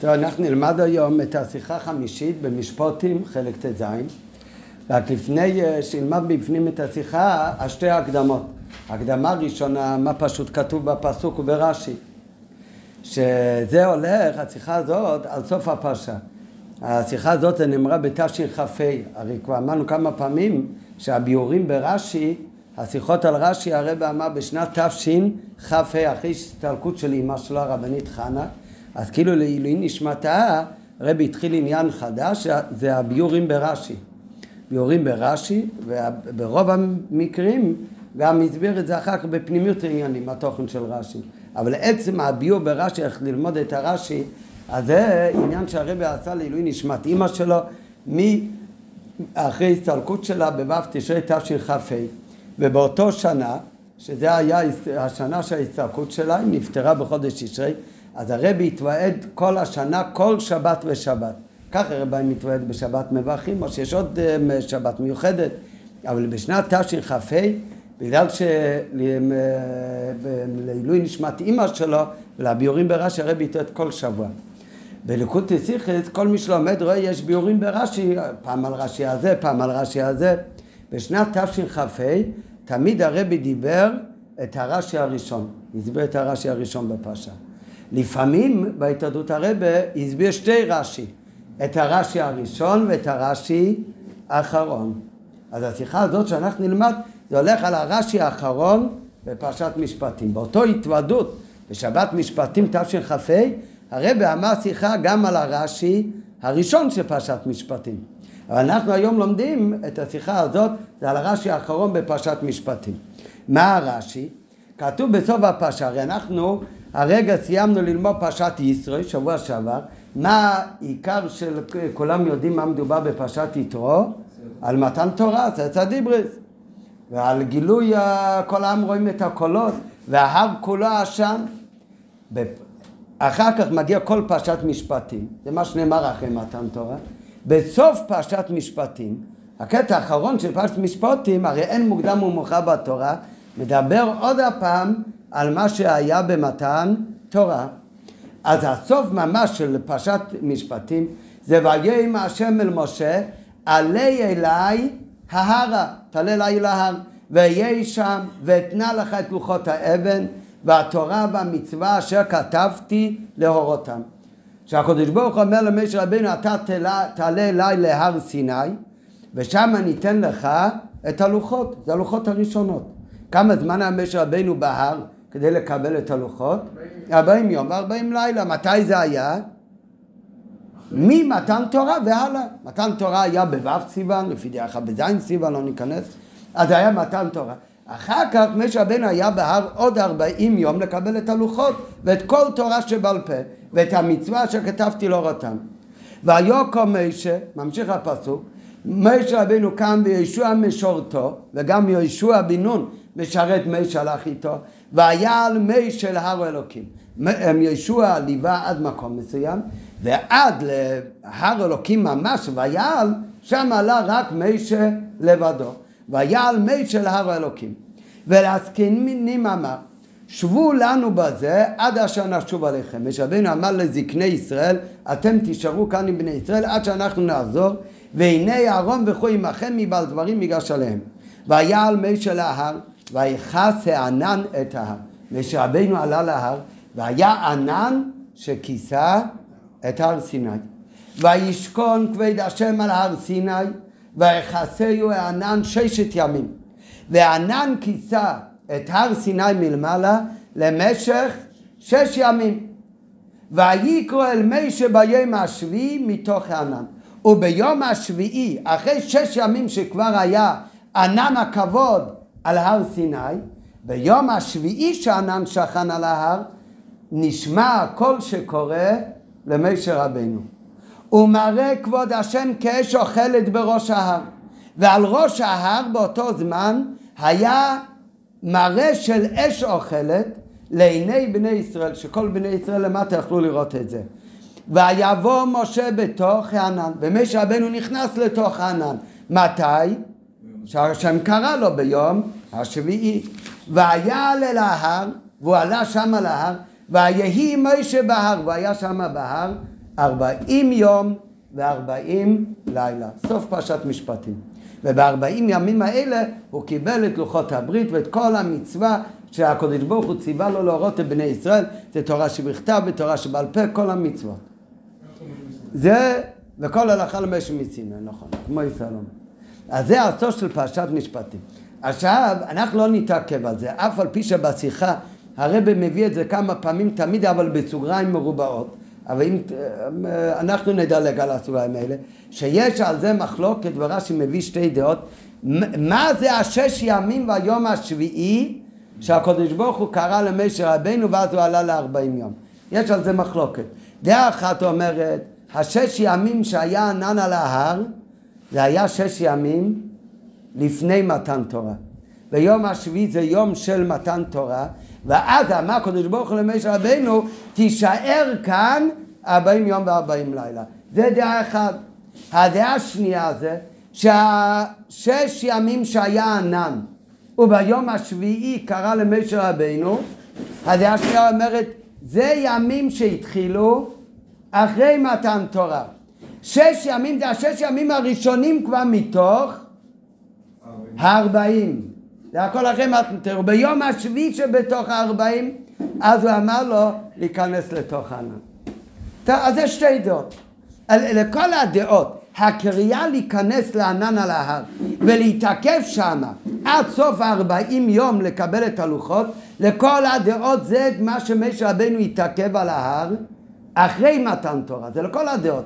טוב, אנחנו נלמד היום את השיחה החמישית במשפטים, חלק ט"ז. רק לפני שנלמד בפנים את השיחה, שתי ההקדמות. ההקדמה הראשונה, מה פשוט כתוב בפסוק וברש"י. שזה הולך, השיחה הזאת, על סוף הפרשה. השיחה הזאת זה נאמרה בתשכ"ה. הרי כבר אמרנו כמה פעמים שהביאורים ברש"י, השיחות על רש"י, הרב אמר בשנת תשכ"ה, אחרי הסתלקות של אמא שלו הרבנית חנה, אז כאילו לעילוי נשמתה, הרב התחיל עניין חדש, זה הביאורים ברש"י. ביאורים ברש"י, וברוב המקרים גם הסביר את זה אחר כך בפנימיות העניינים, התוכן של רש"י. אבל עצם הביאור ברש"י, איך ללמוד את הרש"י, אז זה עניין שהרב עשה לעילוי נשמת אמא שלו, אחרי הסתלקות שלה בו' תשרי תשכ"ה. ובאותו שנה, שזה היה השנה של ההסתלקות שלה, היא נפטרה בחודש תשרי, אז הרבי התוועד כל השנה, כל שבת ושבת. כך הרבי מתוועד בשבת מברכים, או שיש עוד שבת מיוחדת. אבל בשנת תשכ"ה, בגלל שלעילוי נשמת אמא שלו, לביאורים ברש"י, הרבי התוועד כל שבוע. בליקוטי סיכס, כל מי שלומד רואה, יש ביאורים ברש"י, פעם על רש"י הזה, פעם על רש"י הזה. בשנת תשכ"ה, תמיד הרבי דיבר את הרש"י הראשון. הסביר את הרש"י הראשון בפרשה. לפעמים בהתעדות הרבה הסביר שתי רש"י, את הרש"י הראשון ואת הרש"י האחרון. אז השיחה הזאת שאנחנו נלמד, זה הולך על הרש"י האחרון בפרשת משפטים. באותו התוועדות, בשבת משפטים תשכ"ה, הרבה אמר שיחה גם על הרש"י הראשון של פרשת משפטים. אבל אנחנו היום לומדים את השיחה הזאת, זה על הרש"י האחרון בפרשת משפטים. מה הרש"י? כתוב בסוף הפרשה, הרי אנחנו הרגע סיימנו ללמוד פרשת יתרו, שבוע שעבר. מה העיקר של כולם יודעים מה מדובר בפרשת יתרו? על מתן תורה, סייעתא דיבריס. ועל גילוי כל העם רואים את הקולות, וההר כולו עשן. אחר כך מגיע כל פרשת משפטים, זה מה שנאמר אחרי מתן תורה. בסוף פרשת משפטים, הקטע האחרון של פרשת משפטים, הרי אין מוקדם ומאוחר בתורה, מדבר עוד הפעם על מה שהיה במתן תורה. אז הסוף ממש של פרשת משפטים, זה ויאמר השם אל משה, עלה אלי ההרה, תעלה אלי להר, ויהי שם, ואתנה לך את לוחות האבן, והתורה והמצווה אשר כתבתי להורותם. שהקדוש ברוך הוא אומר למשה רבנו, אתה תעלה אלי להר סיני, ושם אני אתן לך את הלוחות, זה הלוחות הראשונות. כמה זמן היה משה רבנו בהר כדי לקבל את הלוחות? 40 יום ו40 לילה. מתי זה היה? ממתן תורה והלאה. מתן תורה היה בו' סיוון, לפי דרך בז' סיוון, לא ניכנס. אז היה מתן תורה. אחר כך משה רבנו היה בהר עוד 40 יום לקבל את הלוחות ואת כל תורה שבעל פה ואת המצווה שכתבתי להורותם. ויוקם משה, ממשיך הפסוק, משה רבנו קם ויהושע משרתו, וגם יהושע בן נון משרת משה הלך איתו, והיה על משה אל הר אלוקים. יהושע ליווה עד מקום מסוים, ועד להר אלוקים ממש, והיה על, שם עלה רק משה לבדו, והיה על משה אל הר אלוקים. ולזקנים אמר, שבו לנו בזה עד אשר נשוב עליכם. משה רבנו אמר לזקני ישראל, אתם תישארו כאן עם בני ישראל עד שאנחנו נעזור, והנה אהרון וכו עמכם מבעל דברים ייגש עליהם. והיה על משה להר, ויכס הענן את ההר. משה רבנו עלה להר, והיה ענן שכיסה את הר סיני. וישכון כבד השם על הר סיני, ויכסהו הענן 6 ימים. והענן כיסה את הר סיני מלמעלה למשך 6 ימים. ויקרא אל משה ביום השביעי מתוך הענן. וביום השביעי, אחרי 6 ימים שכבר היה ענן הכבוד על הר סיני, ביום השביעי שענן שכן על ההר, נשמע הכל שקורה למשה רבנו. ומראה כבוד השם כאש אוכלת בראש ההר. ועל ראש ההר באותו זמן היה מראה של אש אוכלת לעיני בני ישראל, שכל בני ישראל למטה יכלו לראות את זה. ויבוא משה בתוך הענן, ומשה רבנו נכנס לתוך הענן. מתי? שהשם קרא לו ביום השביעי. והיה אל ההר, והוא עלה שם על ההר, ויהי משה בהר, והיה שם בהר 40 יום ו40 לילה. סוף פרשת משפטים. וב40 ימים האלה הוא קיבל את לוחות הברית ואת כל המצווה שהקדוש ברוך הוא ציווה לו להורות לבני ישראל. זה תורה שבכתב ותורה שבעל פה, כל המצוות. זה וכל הלכה למשה מסיני, נכון, כמו ישראל. אז זה הסוף של פרשת משפטים. עכשיו אנחנו לא נתעכב על זה, אף על פי שבשיחה הרב מביא את זה כמה פעמים תמיד, אבל בסוגריים מרובעות. אבל אם אנחנו נדלג על הסוגריים האלה, שיש על זה מחלוקת, ורש"י מביא שתי דעות, מה זה 6 ימים והיום השביעי שהקדוש ברוך הוא קרא למשה רבנו ואז הוא עלה 40 יום. יש על זה מחלוקת. דעה אחת אומרת, 6 ימים שהיה ענן על ההר, זה היה 6 ימים לפני מתן תורה. ויום השביעי זה יום של מתן תורה, ואז אמר הקדוש ברוך הוא למשה רבנו, תישאר כאן 40 יום ו40 לילה. זה דעה אחת. הדעה השנייה זה, שה6 ימים שהיה ענן, וביום השביעי קרא למשה רבנו, הדעה השנייה אומרת, זה ימים שהתחילו אחרי מתן תורה. 6 ימים, זה 6 ימים הראשונים כבר מתוך 40. זה הכל אחרי מתן תורה. ביום השביעי שבתוך 40, אז הוא אמר לו להיכנס לתוך הענן. אז זה שתי דעות. לכל הדעות, הקריאה להיכנס לענן על ההר ולהתעכב שם עד סוף 40 יום לקבל את הלוחות, לכל הדעות זה מה שמשה רבנו התעכב על ההר אחרי מתן תורה. זה לכל הדעות.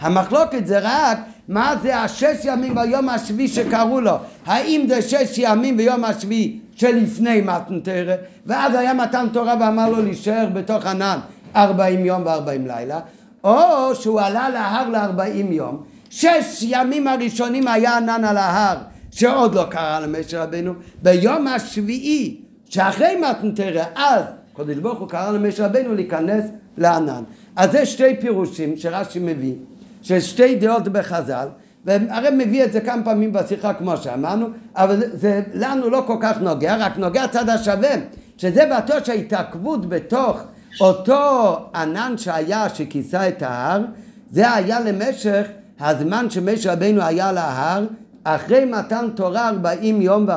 המחלוקת זה רק מה זה 6 ימים ביום השביעי שקראו לו. האם זה 6 ימים ביום השביעי שלפני מתן תורה, ואז היה מתן תורה ואמר לו להישאר בתוך ענן 40 יום ו40 לילה, או שהוא עלה להר 40 יום. 6 ימים הראשונים היה ענן על ההר שעוד לא קרא למשה רבנו, ביום השביעי שאחרי מתן תורה אז הקדוש ברוך הוא קרא למשה רבנו להיכנס לענן. אז זה שתי פירושים שרש"י מביא, של שתי דעות בחז"ל, והרי מביא את זה כמה פעמים בשיחה כמו שאמרנו, אבל זה לנו לא כל כך נוגע, רק נוגע צד השווה, שזה בתוך ההתעכבות בתוך אותו ענן שהיה שכיסה את ההר, זה היה למשך הזמן שמשה רבנו היה על ההר, אחרי מתן תורה 40 יום ו40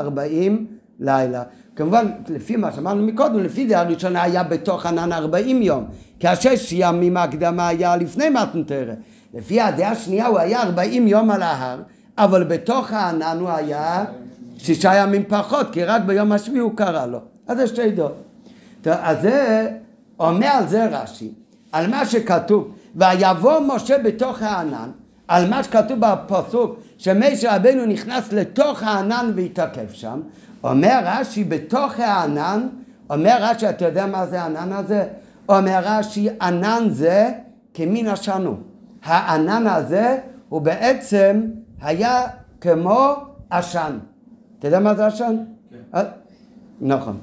לילה. כמובן, לפי מה שאמרנו מקודם, לפי זה הראשונה היה בתוך ענן 40 יום, כי 6 ימים הקדמה היה לפני מתן תורה. לפי הדעה השנייה הוא היה 40 יום על ההר, אבל בתוך הענן הוא היה 6 ימים פחות, כי רק ביום השביעי הוא קרא לו. אז זה שתי דעות. אז זה אומר על זה רש"י, על מה שכתוב, ויבוא משה בתוך הענן, על מה שכתוב בפסוק, שמשה רבנו נכנס לתוך הענן והתעכב שם, אומר רש"י בתוך הענן, אומר רש"י, אתה יודע מה זה הענן הזה? אומר רש"י, ענן זה כמין השנו. הענן הזה הוא בעצם היה כמו עשן. אתה יודע מה זה עשן? כן. נכון.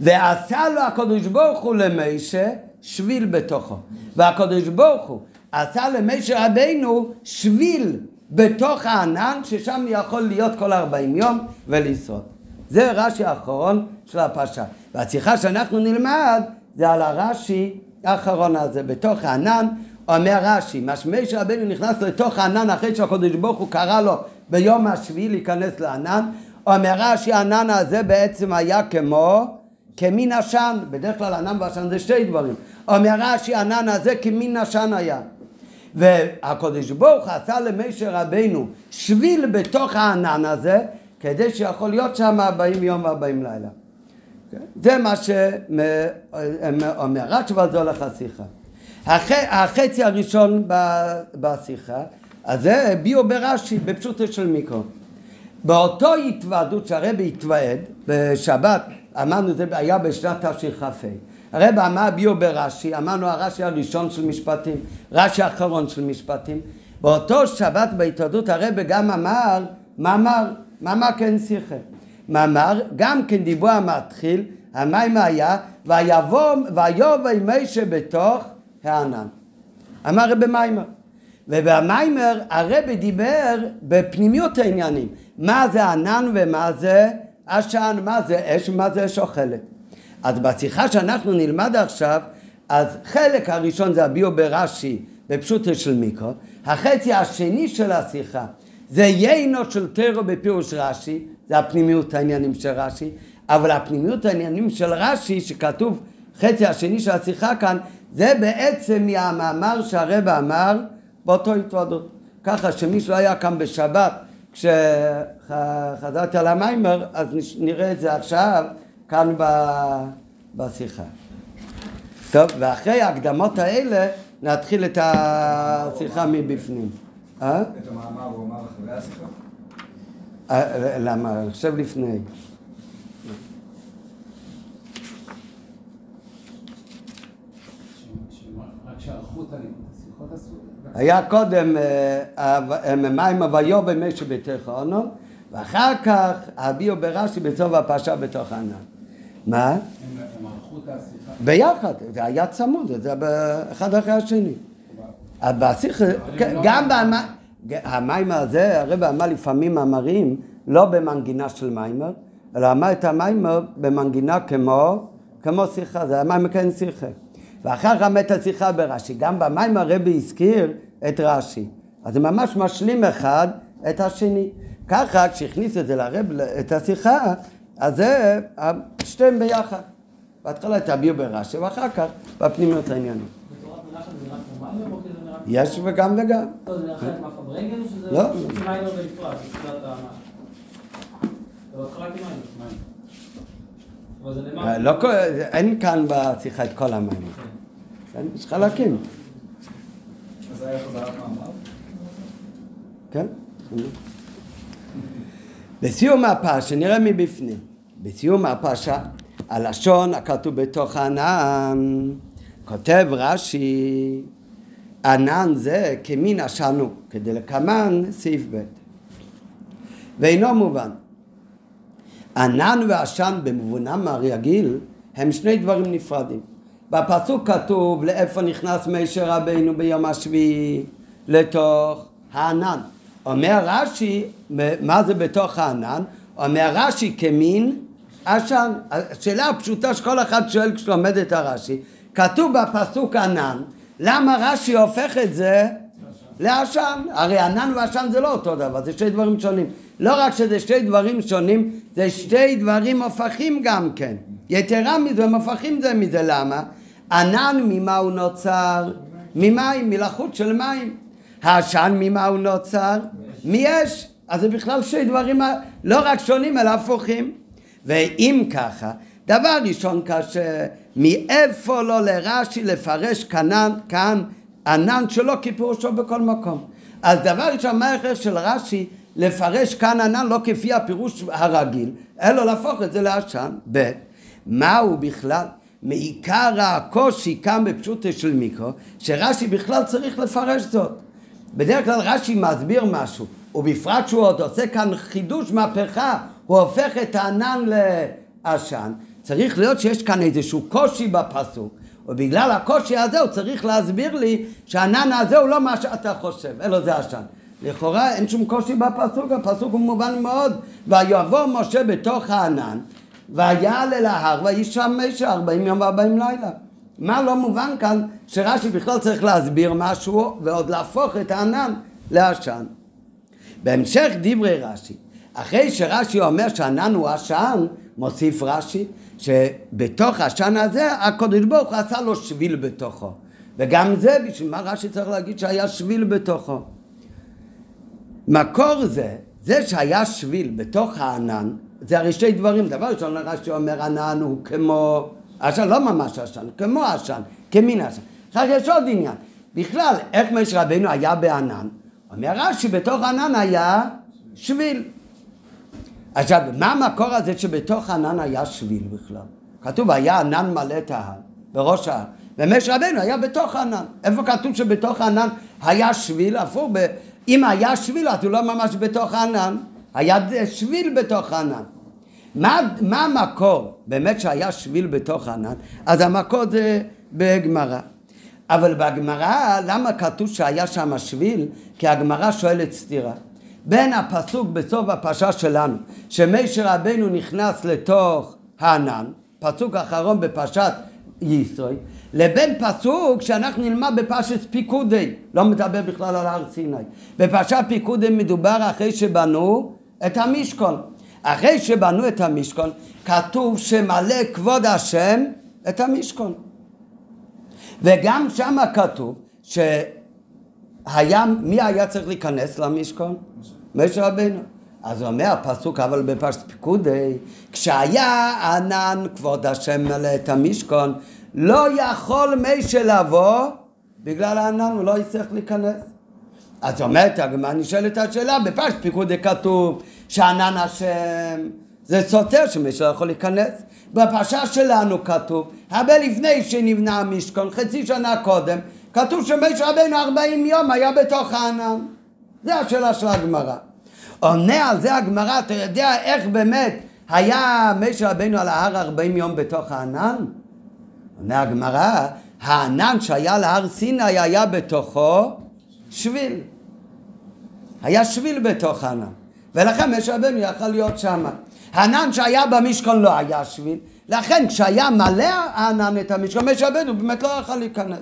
ועשה לו הקדוש ברוך הוא למשה שביל בתוכו. והקדוש ברוך הוא עשה למשה רבנו שביל בתוך הענן, ששם יכול להיות כל 40 יום ולשרוד. זה רש"י האחרון של הפרשה. והשיחה שאנחנו נלמד זה על הרש"י האחרון הזה, בתוך הענן. אומר רש"י, משה רבנו נכנס לתוך הענן אחרי שהקדוש ברוך הוא קרא לו ביום השביעי להיכנס לענן. אומר רש"י, הענן הזה בעצם היה כמין עשן. בדרך כלל ענן ועשן זה שתי דברים. אומר רש"י, הענן הזה כמין עשן היה. והקדוש ברוך עשה למשה רבנו שביל בתוך הענן הזה, כדי שיכול להיות שם 40 יום ו40 לילה. זה מה שאומר רש"י, וזה הולך השיחה. החצי הראשון בשיחה, אז זה הביאו ברש"י, בפשוטו של מיקרו. באותו התוועדות שהרב התוועד בשבת, אמרנו זה היה בשנת תשכ"ה. הרב אמר הביאו ברש"י, אמרנו הרש"י הראשון של משפטים, רש"י האחרון של משפטים. באותו שבת בהתוועדות הרב גם אמר, מאמר כן שיחה. מאמר, גם כן דיבור המתחיל, המים היה, ויובא משה בתוך הענן. אמר רבי מיימר, ובמיימר הרבי דיבר בפנימיות העניינים, מה זה ענן ומה זה עשן, מה זה אש ומה זה אש אוכלת. אז בשיחה שאנחנו נלמד עכשיו אז חלק הראשון זה הביאו ברש"י בפשוטו של מיקרו, החצי השני של השיחה זה יינו של תורו בפירוש רש"י, זה הפנימיות העניינים של רש"י, אבל הפנימיות העניינים של רש"י שכתוב חצי השני של השיחה כאן, זה בעצם מהמאמר שהרבא אמר באותו התוודות. ככה שמישהו היה כאן בשבת כשחזרתי על המיימר, אז נראה את זה עכשיו כאן בשיחה. טוב, ואחרי ההקדמות האלה נתחיל את השיחה מבפנים. את המאמר הוא אמר אחרי השיחה? למה? אני חושב לפני. היה קודם מים הוויו במשה בתוך הענן, ואחר כך הביאו ברש"י בסוף הפרשה בתוך הענן. מה? הם ערכו את השיחה. ביחד, זה היה צמוד, זה אחד אחרי השני. בשיחה, גם המים הזה, הרבא אמר לפעמים מאמרים, לא במנגינה של מיימר, אלא אמר את המיימר במנגינה כמו שיחה, זה המיימר כן שיחה. ואחר כך את השיחה ברש"י, גם במים הרבי הזכיר את רש"י. אז זה ממש משלים אחד את השני. ככה כשהכניס את זה לרב, את השיחה, אז זה שתיים ביחד. בהתחלה תביאו ברש"י, ואחר כך בפנימיות העניינים. בתורת מנחת זה רק מומיים או כזה מנחת? יש וגם. לא, זה נחת מאפה ברגל או שזה לא? מים לא בנפרד, זה קצת העמה. זה בהתחלה כמיים, מים. אבל זה נאמר. לא, אין כאן בשיחה את כל המיים. יש חלקים. אז היה חזרת מאמר? כן. בסיום הפרשה, נראה מבפנים. בסיום הפרשה, הלשון הכתוב בתוך הענן, כותב רש"י, ענן זה כמין השנו, כדי לקמן סעיף ב' ואינו מובן. ענן ועשן במובנם הרגיל הם שני דברים נפרדים. בפסוק כתוב לאיפה נכנס משה רבינו ביום השביעי, לתוך הענן. אומר רש"י, מה זה בתוך הענן? אומר רש"י כמין עשן. השאלה הפשוטה שכל אחד שואל כשלומד את הרש"י, כתוב בפסוק ענן, למה רש"י הופך את זה לעשן? הרי ענן ועשן זה לא אותו דבר, זה שתי דברים שונים. לא רק שזה שתי דברים שונים, זה שתי דברים הופכים גם כן. יתרה מזה, הם הופכים זה מזה, למה? ענן ממה הוא נוצר? ממים, מלחות של מים. העשן ממה הוא נוצר? מאש. אז זה בכלל שתי דברים לא רק שונים, אלא הפוכים. ואם ככה, דבר ראשון קשה, מאיפה לא לרש"י לפרש כאן ענן שלו כפירושו בכל מקום. אז דבר ראשון, מה ההכרח של רש"י? לפרש כאן ענן לא כפי הפירוש הרגיל, אלא להפוך את זה לעשן. ב' מהו בכלל? מעיקר הקושי כאן בפשוטו של מיקרו, שרש"י בכלל צריך לפרש זאת. בדרך כלל רש"י מסביר משהו, ובפרט שהוא עוד עושה כאן חידוש, מהפכה, הוא הופך את הענן לעשן. צריך להיות שיש כאן איזשהו קושי בפסוק, ובגלל הקושי הזה הוא צריך להסביר לי שהענן הזה הוא לא מה שאתה חושב, אלא זה עשן. לכאורה אין שום קושי בפסוק, הפסוק הוא מובן מאוד. ויבוא משה בתוך הענן, ויעל אל ההר, וישם משה 40 יום ו40 לילה. מה לא מובן כאן? שרש"י בכלל צריך להסביר משהו, ועוד להפוך את הענן לעשן. בהמשך דברי רש"י, אחרי שרש"י אומר שענן הוא עשן, מוסיף רש"י, שבתוך העשן הזה, הקדוש ברוך הוא עשה לו שביל בתוכו. וגם זה, בשביל מה רש"י צריך להגיד שהיה שביל בתוכו? מקור זה שהיה שביל בתוך הענן, זה הרי שתי דברים. דבר ראשון, רש"י אומר ענן הוא כמו עשן, לא ממש עשן, כמו עשן, כמין עשן. אחר יש עוד עניין, בכלל, איך משה רבינו היה בענן? אומר רש"י, בתוך ענן היה שביל. עכשיו, מה המקור הזה שבתוך ענן היה שביל בכלל? כתוב, היה ענן מלא את ההר, בראש ההר. ומשה רבינו היה בתוך ענן. איפה כתוב שבתוך ענן היה שביל? אפור אם היה שביל, אז הוא לא ממש בתוך הענן, היה שביל בתוך הענן. מה המקור? באמת שהיה שביל בתוך הענן, אז המקור זה בגמרא. אבל בגמרא, למה כתוב שהיה שם שביל? כי הגמרא שואלת סתירה. בין הפסוק בסוף הפרשה שלנו, שמשה רבינו נכנס לתוך הענן, פסוק אחרון בפרשת ישרוי, לבין פסוק שאנחנו נלמד בפרשת פיקודי, לא מדבר בכלל על הר סיני. בפרשת פיקודי מדובר אחרי שבנו את המשכן. אחרי שבנו את המשכן, כתוב שמלא כבוד השם את המשכן. וגם שם כתוב שהיה, מי היה צריך להיכנס למשכן? משה רבינו. אז הוא אומר הפסוק, אבל בפרשת פיקודי, כשהיה ענן כבוד השם מלא את המשכן, לא יכול משה לבוא, בגלל הענן הוא לא יצטרך להיכנס. אז אומרת, אני שואל את השאלה, בפרשת פיקודי כתוב שענן השם, זה סותר שמשה לא יכול להיכנס. בפרשה שלנו כתוב, הרבה לפני שנבנה המשכן, חצי שנה קודם, כתוב שמשה רבינו 40 יום היה בתוך הענן. זה השאלה של הגמרא. עונה על זה הגמרא, אתה יודע איך באמת היה משה רבינו על ההר 40 יום בתוך הענן? עונה הגמרא, הענן שהיה על הר סיני היה בתוכו שביל. היה שביל בתוך הענן. ולכן משה רבינו יכל להיות שם. הענן שהיה במשכן לא היה שביל. לכן כשהיה מלא הענן את המשכן, משה רבינו באמת לא יכל להיכנס.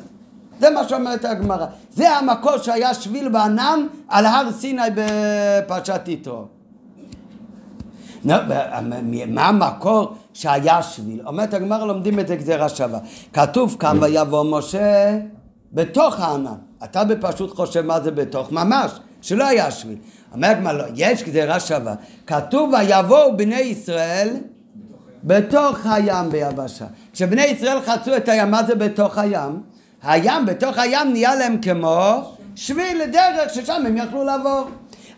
זה מה שאומרת הגמרא. זה המקור שהיה שביל בענן על הר סיני בפרשת יתרו. מה המקור שהיה שביל? אומרת הגמרא, לומדים את הגזירה שווה. כתוב כאן ויבוא משה בתוך הענן. אתה בפשוט חושב מה זה בתוך, ממש, שלא היה שביל. אומרת הגמרא, לא, יש גזירה שווה. כתוב ויבואו בני ישראל בתוך הים ביבשה. כשבני ישראל חצו את הים, מה זה בתוך הים? הים, בתוך הים נהיה להם כמו שביל לדרך ששם הם יכלו לעבור.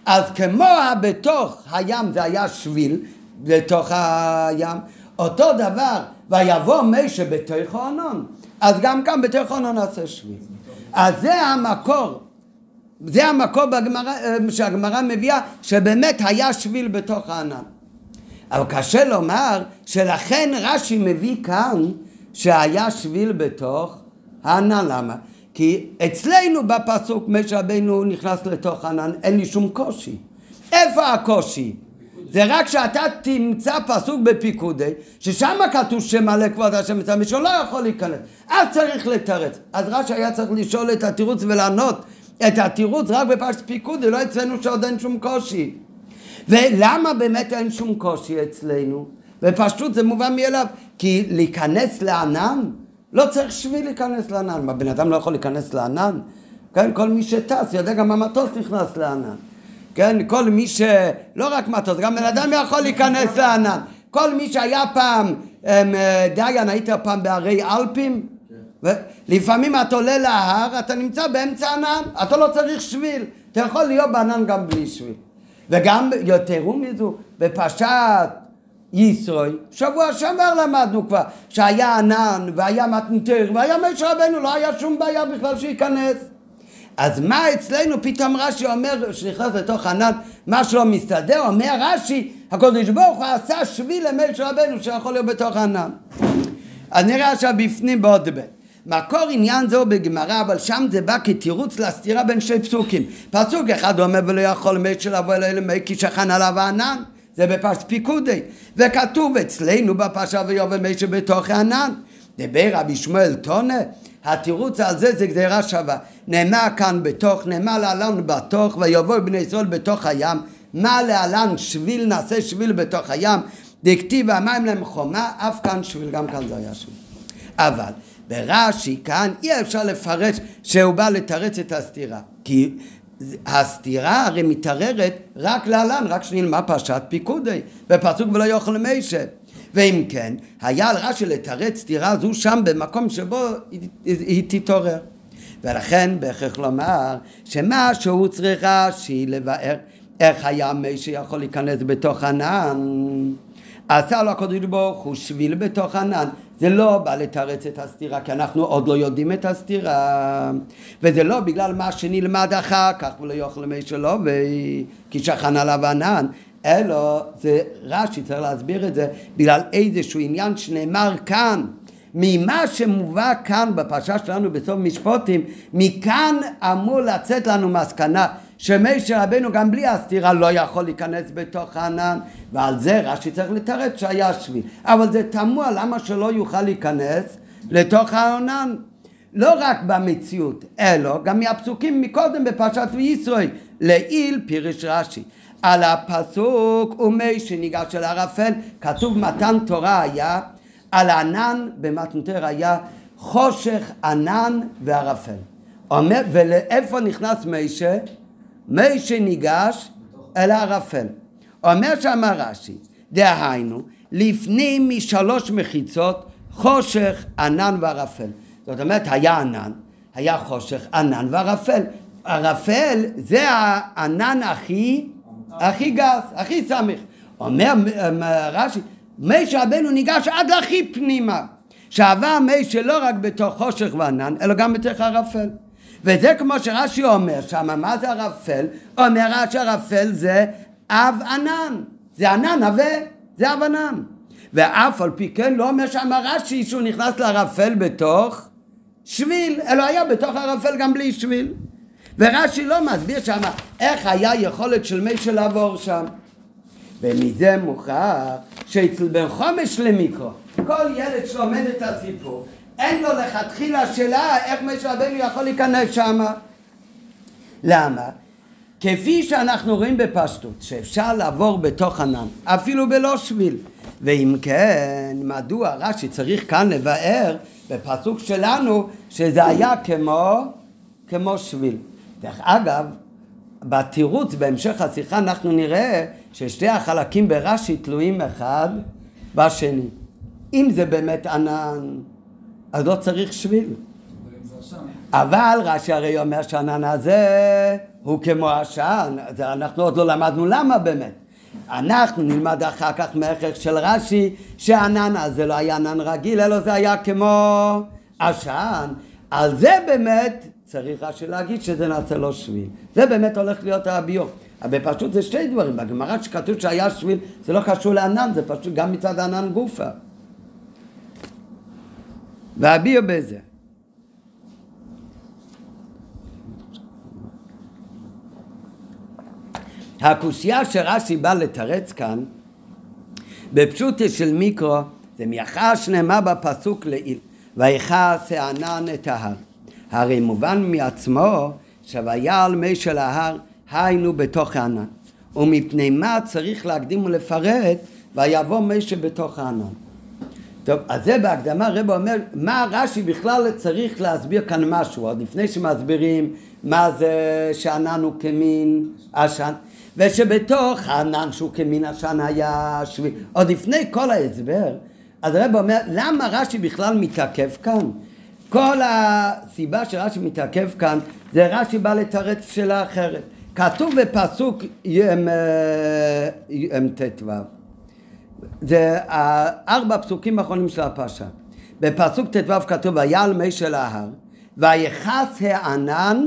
אז כמו בתוך הים זה היה שביל לתוך הים, אותו דבר, ויבוא משה בתוך הענן. אז גם כאן בתוך הענן עשה שביל. אז זה המקור שהגמרא מביאה שבאמת היה שביל בתוך הענן. אבל קשה לומר שלכן רש"י מביא כאן שהיה שביל בתוך הענן, למה? כי אצלנו בפסוק משה רבינו נכנס לתוך הענן, אין לי שום קושי. איפה הקושי? זה רק שאתה תמצא פסוק בפיקודי, ששם כתוב שמלא כבוד השם את המשכן, לא יכול להיכנס. אז צריך לתרץ. אז רש"י היה צריך לשאול את התירוץ ולענות את התירוץ רק בפרשת פיקודי, לא אצלנו שעוד אין שום קושי. ולמה באמת אין שום קושי אצלנו? ופשוט זה מובן מאליו, כי להיכנס לענן, לא צריך שביל להיכנס לענן. הבן אדם לא יכול להיכנס לענן. כן, כל מי שטס, יודע גם המטוס נכנס לענן. כן, כל מי לא רק מטוס, גם בן אדם יכול להיכנס לענן. כל מי שהיה פעם, דיין, היית פעם בערי אלפים, ולפעמים אתה עולה להר, אתה נמצא באמצע ענן, אתה לא צריך שביל. אתה יכול להיות בענן גם בלי שביל. וגם יותר מזה, בפשט, ישרוי, שבוע שעבר למדנו כבר, שהיה ענן והיה מתנתר והיה משה רבינו, לא היה שום בעיה בכלל שייכנס. אז מה אצלנו פתאום רש"י אומר, שנכנס לתוך ענן, מה שלא מסתדר, אומר רש"י, הקדוש ברוך הוא עשה שביל למשה רבינו שיכול להיות בתוך ענן. אז נראה שבפנים בעוד בן. מקור עניין זהו בגמרא, אבל שם זה בא כתירוץ לסתירה בין שני פסוקים. פסוק אחד אומר ולא יכול משה לבוא אליי כי שכן עליו הענן. זה בפרשת פיקודי, וכתוב אצלנו בפרשה ויבוא משה בתוך הענן. דבר רבי שמואל טונה, התירוץ על זה זה גזירה שווה. נאמר כאן בתוך, נאמר להלן בתוך, ויבוא בני ישראל בתוך הים. מה להלן שביל, נעשה שביל בתוך הים. דכתיב המים להם חומה, אף כאן שביל, גם כאן זה היה שביל. אבל ברש"י כאן אי אפשר לפרש שהוא בא לתרץ את הסתירה. כי הסתירה הרי מתעררת רק להלן, רק שנלמד פרשת פיקודי בפסוק ולא יוכל משה. ואם כן, היה על רש"י לתרץ סתירה זו שם במקום שבו היא תתעורר. ולכן בהכרח לומר שמשהו צריך רש"י לבאר איך היה משה יכול להיכנס בתוך ענן. עשה לו הקדוש ברוך הוא שביל בתוך ענן. זה לא בא לתרץ את הסתירה, כי אנחנו עוד לא יודעים את הסתירה. וזה לא בגלל מה שנלמד אחר כך, ולא יוכל משה לבוא, כי שכן עליו ענן. אלא, זה רש"י, צריך להסביר את זה, בגלל איזשהו עניין שנאמר כאן. ממה שמובא כאן בפרשה שלנו בסוף משפטים, מכאן אמור לצאת לנו מסקנה, שמשה רבינו גם בלי הסתירה לא יכול להיכנס בתוך הענן, ועל זה רש"י צריך לתרץ שהיה שביל. אבל זה תמוה למה שלא יוכל להיכנס לתוך העולם, לא רק במציאות, אלא גם מהפסוקים מקודם בפרשת וישראל, לעיל פירש רש"י. על הפסוק ומי שניגש אל הערפל, כתוב מתן תורה היה, על הענן במתן תורה היה חושך ענן וערפל. ולאיפה נכנס מיישה? מיישה ניגש אל הערפל. אומר שמה רש"י, דהיינו, לפני משלוש מחיצות חושך ענן וערפל. זאת אומרת, היה ענן, היה חושך ענן וערפל. ערפל זה הענן הכי גס, הכי סמיך. אומר רש"י, משה רבנו ניגש עד הכי פנימה, שעבר משה לא רק בתוך חושך וענן, אלא גם בתוך ערפל. וזה כמו שרש"י אומר שמה, מה זה ערפל? אומר רש"י, ערפל זה אב ענן, זה ענן עבה, זה אב ענן. ואף על פי כן לא אומר שמה רש"י שהוא נכנס לערפל בתוך שביל, אלא היה בתוך ערפל גם בלי שביל. ורש"י לא מסביר שמה איך היה יכולת של משה לעבור שם. ומזה מוכח שאצל בן חומש למיקרו, כל ילד שלומד את הסיפור, אין לו לכתחילה שאלה איך משה רבנו יכול להיכנס שם. למה? כפי שאנחנו רואים בפשטות, שאפשר לעבור בתוך ענן, אפילו בלא שביל. ואם כן, מדוע רש"י צריך כאן לבאר בפסוק שלנו שזה היה כמו שביל. דרך אגב, בתירוץ בהמשך השיחה אנחנו נראה ששתי החלקים ברש"י תלויים אחד בשני. אם זה באמת ענן, אז לא צריך שביל. אבל רש"י הרי אומר שהענן הזה הוא כמו עשן, אנחנו עוד לא למדנו למה באמת. אנחנו נלמד אחר כך מהכרך של רש"י שהענן הזה לא היה ענן רגיל, אלא זה היה כמו עשן. על זה באמת צריך רש"י להגיד שזה נעשה לו שביל. זה באמת הולך להיות הביור. אבל פשוט זה שתי דברים. בגמרא שכתוב שהיה שביל, זה לא קשור לענן, זה פשוט גם מצד הענן גופה. והביור בזה. הקושייה שרש"י בא לתרץ כאן, בפשוטו של מיקרו, זה מאחר שנאמר בפסוק לעיל, ויכס הענן את ההר. הרי מובן מעצמו שהיה על מי של ההר, היינו בתוך הענן. ומפני מה צריך להקדים ולפרט, ויבוא מי שבתוך הענן. טוב, אז זה בהקדמה רב אומר, מה רש"י בכלל צריך להסביר כאן משהו, עוד לפני שמסבירים מה זה שענן הוא כמין עשן, ושבתוך הענן שהוא כמין עשן היה שביל. עוד לפני כל ההסבר, אז רב אומר, למה רש"י בכלל מתעכב כאן? כל הסיבה שרש"י מתעכב כאן, זה רש"י בא לתרץ שאלה אחרת. כתוב בפסוק ט"ו. זה ארבע פסוקים האחרונים של הפרשה. בפסוק ט"ו כתוב, היה על מי של ההר, ויכס הענן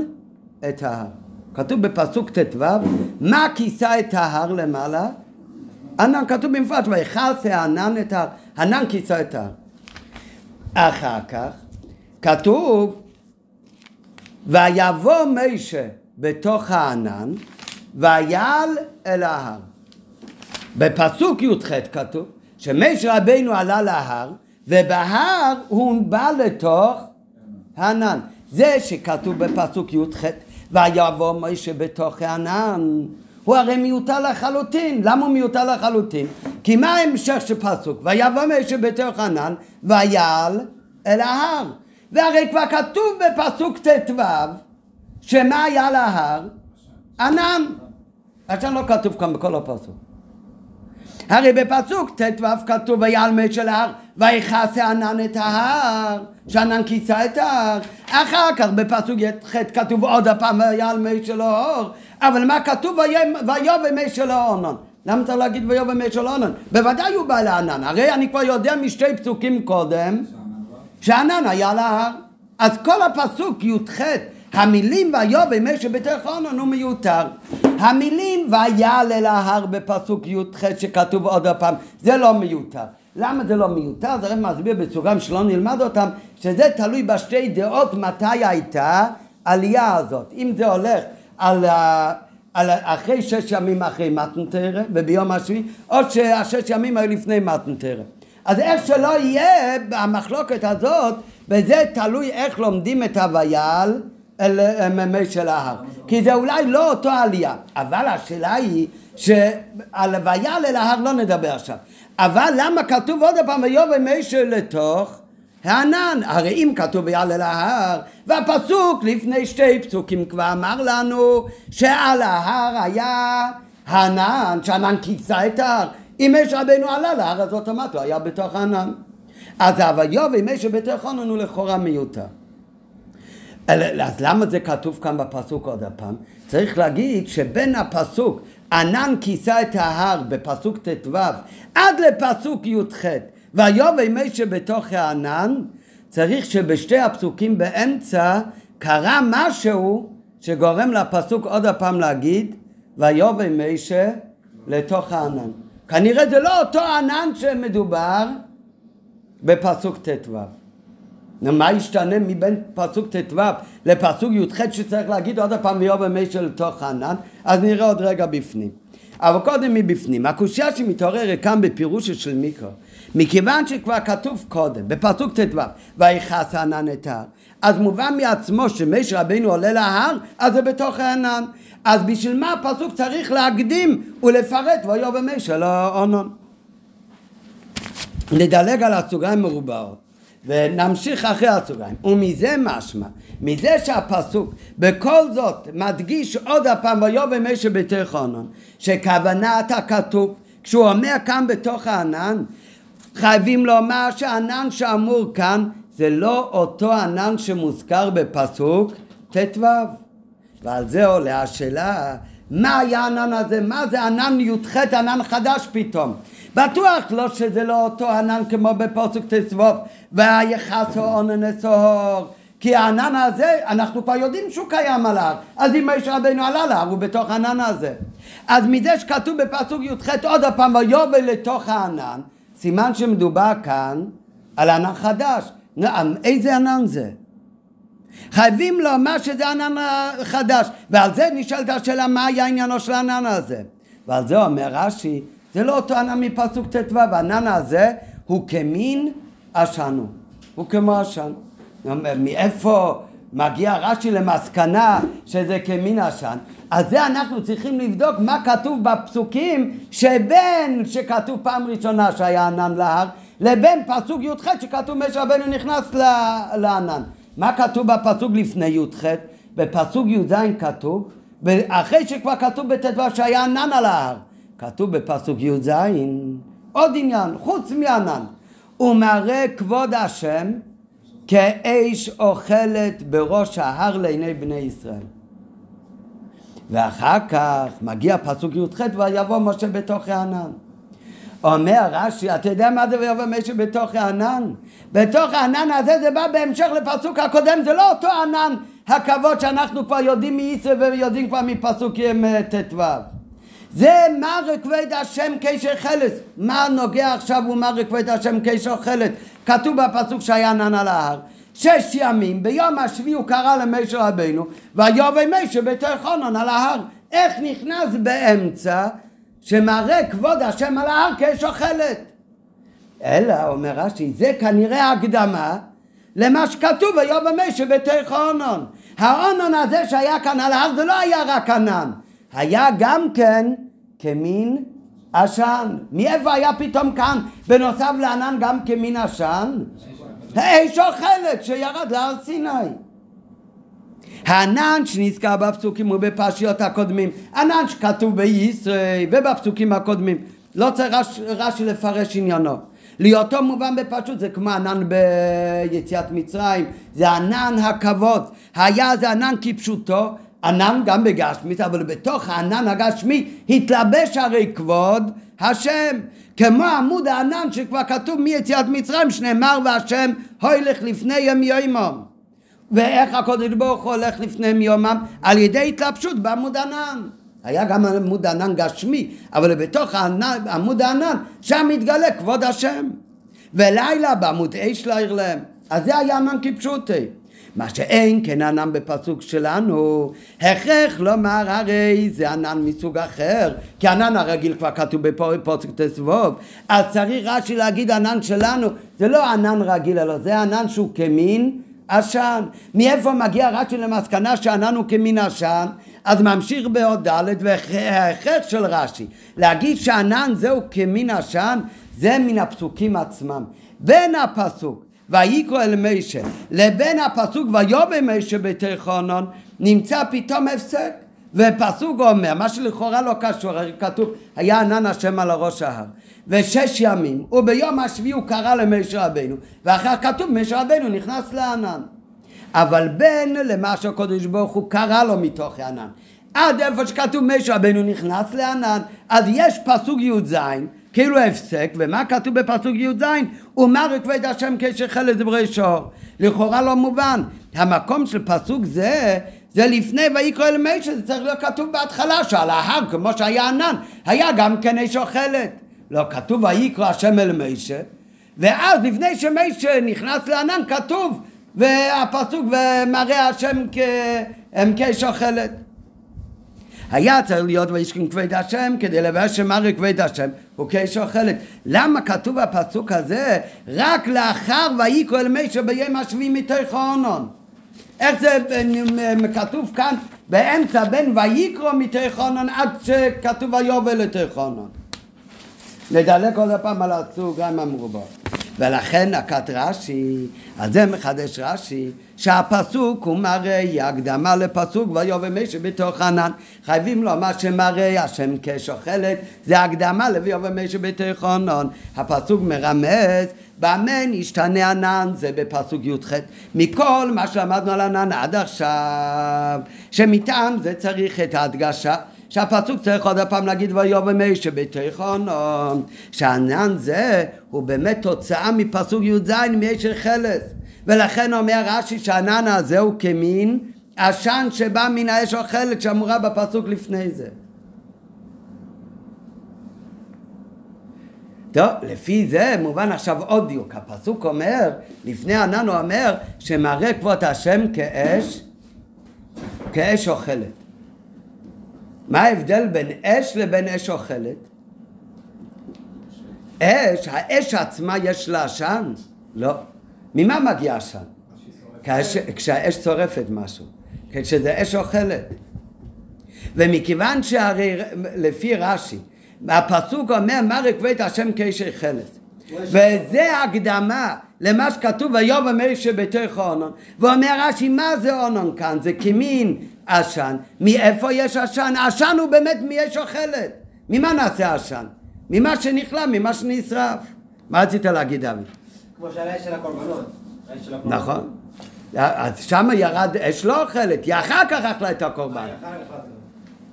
את ההר. כתוב בפסוק ט"ו, מה כיסה את ההר למעלה? ענן. כתוב במפורש, ויכס הענן את ההר. ענן כיסה את ההר. אחר כך, כתוב, ויבוא משה בתוך הענן, ויעל אל ההר. בפסוק י"ח כתוב, שמשה רבנו עלה להר, ובהר הוא בא לתוך הענן. זה שכתוב בפסוק י"ח, ויבוא משה בתוך הענן, הוא הרי מיותר לחלוטין. למה הוא מיותר לחלוטין? כי מה ההמשך של פסוק? ויבוא משה בתוך הענן, ויעל אל ההר. והרי כבר כתוב בפסוק ט"ו, שמה היה על ההר? ענן. עשן לא כתוב כאן בכל הפסוק. הרי בפסוק ט"ו כתוב, והיה על מי של ההר, ויכס הענן את ההר, שענן כיסה את ההר. אחר כך בפסוק י"ח כתוב עוד הפעם, והיה על מי של ההר. אבל מה כתוב? ויבא מי של הענן. למה צריך להגיד ויבא מי של הענן? בוודאי הוא בא לענן. הרי אני כבר יודע משתי פסוקים קודם, שענן היה על ההר. אז כל הפסוק י"ח, המילים ויבא משה בתוך הענן הוא מיותר. המילים ויעל אל ההר בפסוק י"ח שכתוב עוד הפעם, זה לא מיותר. למה זה לא מיותר? זה הרי מסביר בצורה שלא נלמד אותם, שזה תלוי בשתי דעות מתי הייתה העלייה הזאת. אם זה הולך על אחרי 6 ימים אחרי מתן תורה וביום השביעי, או שהשש ימים היו לפני מתן תורה. אז איך שלא יהיה המחלוקת הזאת, וזה תלוי איך לומדים את הוויה אל מימי של ההר. כי זה אולי לא אותו עלייה, אבל השאלה היא שעל הוויה אל ההר לא נדבר עכשיו. אבל למה כתוב עוד פעם ויובא מישהו לתוך הענן? הרי אם כתוב ויעלה להר, והפסוק לפני שתי פסוקים כבר אמר לנו שעל ההר היה הענן, שהענן כיסה את ההר. אם יש רבנו עלה להר, אז אוטומט הוא היה בתוך הענן. אז ויובא מישהו בתוך הענן הוא לכאורה מיותר. אז למה זה כתוב כאן בפסוק עוד הפעם? צריך להגיד שבין הפסוק ענן כיסה את ההר בפסוק ט"ו עד לפסוק י"ח ויובא מישהו בתוך הענן, צריך שבשתי הפסוקים באמצע קרה משהו שגורם לפסוק עוד הפעם להגיד ויובא מישהו לתוך הענן. כנראה זה לא אותו ענן שמדובר בפסוק ט"ו. מה ישתנה מבין פסוק ט"ו לפסוק י"ח שצריך להגיד עוד הפעם ויובא מישהו לתוך הענן? אז נראה עוד רגע בפנים. אבל קודם מבפנים, הקושיה שמתעוררת כאן בפירוש של מיקרו, מכיוון שכבר כתוב קודם בפסוק ט"ו ויכס הענן את ההר, אז מובן מעצמו שמשה רבנו עולה להר, אז זה בתוך הענן. אז בשביל מה הפסוק צריך להקדים ולפרט ויובא מישהו לענן? נדלג על הסוגריים מרובעות ונמשיך אחרי הסוגריים. ומזה משמע, מזה שהפסוק בכל זאת מדגיש עוד הפעם ויובא מישהו בתוך הענן, שכוונת הכתוב כשהוא אומר כאן בתוך הענן, חייבים לומר שהענן שאמור כאן זה לא אותו ענן שמוזכר בפסוק ט"ו. ועל זה עולה השאלה, מה היה הענן הזה? מה זה ענן י"ח, ענן חדש פתאום? בטוח לא שזה לא אותו ענן כמו בפסוק ט"ו ויכס הענן את ההר, כי הענן הזה אנחנו כבר יודעים שהוא קיים על ההר, אז אם משה רבנו עלה להר הוא בתוך הענן הזה. אז מזה שכתוב בפסוק י"ח עוד הפעם ויובא לתוך הענן, סימן שמדובר כאן על ענן חדש. איזה ענן זה? חייבים לומר שזה ענן חדש, ועל זה נשאלת השאלה מה היה עניינו של הענן הזה. ועל זה אומר רש"י, זה לא אותו ענן מפסוק ט"ו, הענן הזה הוא כמין עשן, הוא כמו עשן. מאיפה מגיע רש"י למסקנה שזה כמין עשן? אז זה אנחנו צריכים לבדוק מה כתוב בפסוקים שבין שכתוב פעם ראשונה שהיה ענן להר לבין פסוק י"ח שכתוב משה רבנו נכנס לענן. מה כתוב בפסוק לפני י"ח? בפסוק י"ז כתוב, אחרי שכבר כתוב בט"ו שהיה ענן על ההר, כתוב בפסוק י"ז עוד עניין חוץ מענן, ומראה כבוד השם כאש אוכלת בראש ההר לעיני בני ישראל. ואחר כך מגיע פסוק י"ח ויבוא משה בתוך הענן. אומר רש"י, אתה יודע מה זה ויבוא מישהו בתוך הענן? בתוך הענן הזה זה בא בהמשך לפסוק הקודם, זה לא אותו ענן הכבוד שאנחנו כבר יודעים מישראל ויודעים כבר מפסוקים ט"ו. זה מראה כבוד השם כאש אוכלת. מה נוגע עכשיו ומראה כבוד השם כאש אוכלת? כתוב בפסוק שהיה ענן על ההר 6 ימים, ביום השביעי הוא קרא למשה רבנו ויובא מישהו בתוך הענן על ההר. איך נכנס באמצע שמראה כבוד השם על ההר כאש אוכלת? אלא אומר רש"י, זה כנראה הקדמה למה שכתוב ויובא מישהו בתוך הענן. הענן הזה שהיה כאן על ההר זה לא היה רק ענן, היה גם כן כמין עשן. מאיפה היה פתאום כאן בנוסף לענן גם כמין עשן? האש אוכלת שירד להר סיני. הענן שנזכר בפסוקים ובפרשיות הקודמים, ענן שכתוב בישראל ובפסוקים הקודמים, לא צריך רש"י לפרש עניינו. להיותו מובן בפשוט, זה כמו ענן ביציאת מצרים, זה ענן הכבוד, היה זה ענן כפשוטו, ענן גם בגשמית, אבל בתוך הענן הגשמי התלבש הרי כבוד השם, כמו עמוד הענן שכבר כתוב מיציאת מצרים שנאמר והשם הולך לפניהם יומם. ואיך הקדוש ברוך הוא הולך לפניהם יומם? על ידי התלבשות בעמוד ענן. היה גם עמוד ענן גשמי, אבל בתוך עמוד הענן שם מתגלה כבוד השם. ולילה בעמוד אש להיר להם. אז זה היה ענן כפשוטי. מה שאין כן ענן בפסוק שלנו, הכרח לומר הרי זה ענן מסוג אחר, כי ענן הרגיל כבר כתוב בפסוק תסבוב, אז צריך רש"י להגיד ענן שלנו, זה לא ענן רגיל, אלא זה ענן שהוא כמין עשן. מאיפה מגיע רש"י למסקנה שענן הוא כמין עשן? אז ממשיך בעוד ד' וההכרח של רש"י להגיד שענן זהו כמין עשן, זה מן הפסוקים עצמם. בין הפסוק ויקרא אל משה לבין הפסוק ויאמר משה בתחנון נמצא פתאום הפסק, ופסוק אומר מה שלכאורה לא קשור, כתוב היה ענן השם על הראש ההר 6 ימים, וביום השביעי הוא קרא למשה רבינו, ואחר כתוב משה רבינו נכנס לענן, אבל בין למה שהקדוש ברוך הוא קרא לו מתוך הענן עד איפה שכתוב משה רבינו נכנס לענן, אז יש פסוק י"ז כאילו הפסק, ומה כתוב בפסוק י"ז? ומר כבוד השם כשחל דברי שור. לכאורה לא מובן. המקום של פסוק זה לפני ויקרא אל משה, זה צריך להיות כתוב בהתחלה, שעל ההר, כמו שהיה ענן, היה גם כן אש אוכלת. לא, כתוב ויקרא השם אל משה, ואז לפני שמשה נכנס לענן, כתוב, והפסוק ומראה השם כאש אוכלת. היה צריך להיות וישכן כבד השם כדי לבאר שמראה כבד השם וכאש אוכלת. למה כתוב הפסוק הזה רק לאחר ויקרא אל משה ביום השביעי מתחנון? איך זה כתוב כאן באמצע בין ויקרא מתחנון עד שכתוב ויובל לתחנון? נדלק עוד הפעם על הסוגריים המרובות. ולכן הכת רש"י, אז זה מחדש רש"י, שהפסוק הוא מראה, הקדמה לפסוק ויובל משה בתחנון. חייבים לומר שמראה השם כאש אוכלת, זה הקדמה ליובל משה בתחנון. הפסוק מרמז, באמן ישתנה ענן, זה בפסוק י"ח. מכל מה שלמדנו על ענן עד עכשיו, שמטעם זה צריך את ההדגשה, שהפסוק צריך עוד הפעם להגיד ויאמר משה בתחנון, שהענן זה הוא באמת תוצאה מפסוק י"ז מאש החלס, ולכן אומר רש"י שהענן הזה הוא כמין עשן שבא מן האש אוכלת שאמורה בפסוק לפני זה. טוב, לפי זה מובן עכשיו עוד דיוק. הפסוק אומר, לפני הענן הוא אומר שמראה כבוד השם כאש אוכלת. מה ההבדל בין אש לבין אש אוכלת? אש, האש עצמה יש לה עשן? לא. ממה מגיע עשן? כשהאש צורפת משהו. כשזה אש אוכלת. ומכיוון שהרי, לפי רש"י, הפסוק אומר מראה כבוד השם כאש אוכלת. וזה הקדמה למה שכתוב ויאמר משה בתחנון, ואומר רש"י מה זה ענן כאן? זה כמין עשן. מאיפה יש עשן? עשן הוא באמת מאש אוכלת. ממה נעשה עשן? ממה שנכלה, ממה שנשרף. מה רצית להגיד אבי? כמו שהאש של הקורבנות. נכון. אז שם ירד אש לא אוכלת, היא אחר כך אכלה את הקורבן.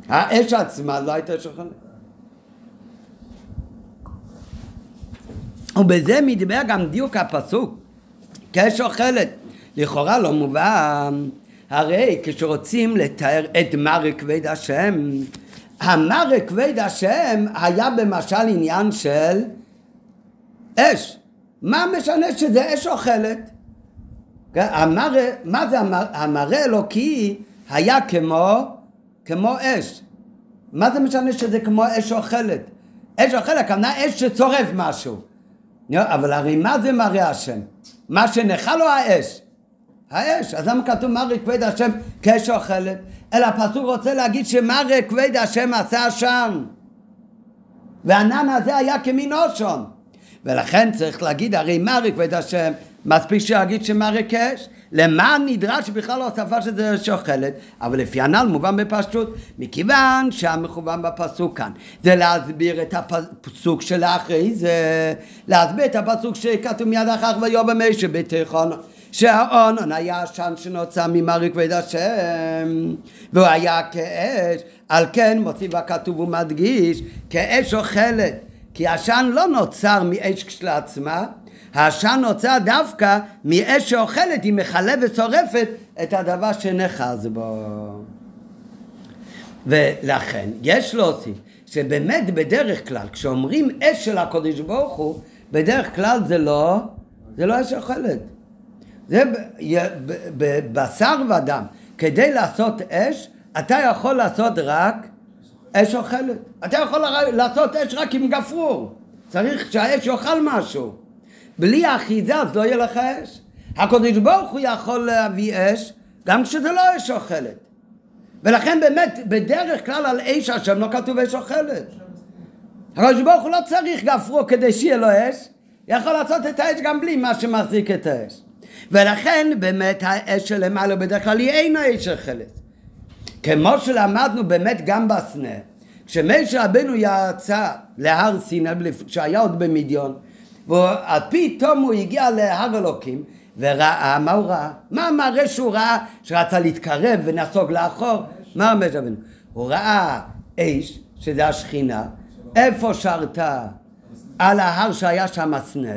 האש עצמה לא הייתה אש אוכלת. ובזה מדבר גם דיוק הפסוק כאש אוכלת. לכאורה לא מובן, הרי כשרוצים לתאר את מראה כבוד השם, המראה כבוד השם היה במשל עניין של אש. מה משנה שזה אש אוכלת? המראה, מה זה המראה אלוקי היה כמו אש. מה זה משנה שזה כמו אש אוכלת? אש אוכלת, כמנה אש שצורף משהו. אבל הרי מה זה מראה השם? מה שנחל או האש? האש. אז למה כתוב מראה כבוד השם כאש אוכלת? אלא הפסוק רוצה להגיד שמראה כבוד השם עשה עשן, והענן הזה היה כמין עשן, ולכן צריך להגיד הרי מראה כבוד השם, מספיק שיגיד שמראה כאש. למה נדרש בכלל הוספה שזה אש אוכלת? אבל לפי הנ"ל מובן בפשטות, מכיוון שהמכוון בפסוק כאן זה להסביר את הפסוק שלאחרי זה, להסביר את הפסוק שכתוב מיד אחר ויאמר משה בתחנון, שהענן היה עשן שנוצר ממראה כבוד השם והוא היה כאש. על כן מוסיף הכתוב ומדגיש כאש אוכלת, כי העשן לא נוצר מאש כשלעצמה, העשן נוצר דווקא מאש שאוכלת, היא מכלה ושורפת את הדבר שנחז בו. ולכן יש להוסיף שבאמת בדרך כלל כשאומרים אש של הקדוש ברוך הוא, בדרך כלל זה לא אש אוכלת, זה בשר ודם. כדי לעשות אש, אתה יכול לעשות רק אש אוכלת. אתה יכול לעשות אש רק עם גפרור. צריך שהאש יאכל משהו. בלי האחיזה אז לא יהיה לך אש. הקדוש ברוך הוא יכול להביא אש, גם כשזה לא אש אוכלת. ולכן באמת, בדרך כלל על אש השם לא כתוב אש אוכלת. הקדוש ברוך הוא לא צריך גפרור כדי שיהיה לו אש. יכול לעשות את האש גם בלי מה שמחזיק את האש. ולכן באמת האש שלמעלה בדרך כלל היא אין האש אוכלת. כמו שלמדנו באמת גם בסנה, כשמשה רבנו יצא להר סיני, שהיה עוד במדיון, ופתאום הוא הגיע להר אלוקים, וראה, מה הוא ראה? מה המראה שהוא ראה? שרצה להתקרב ונסוג לאחור? מה משה רבנו? הוא ראה אש, שזה השכינה, איפה שרתה? על ההר שהיה שם הסנה,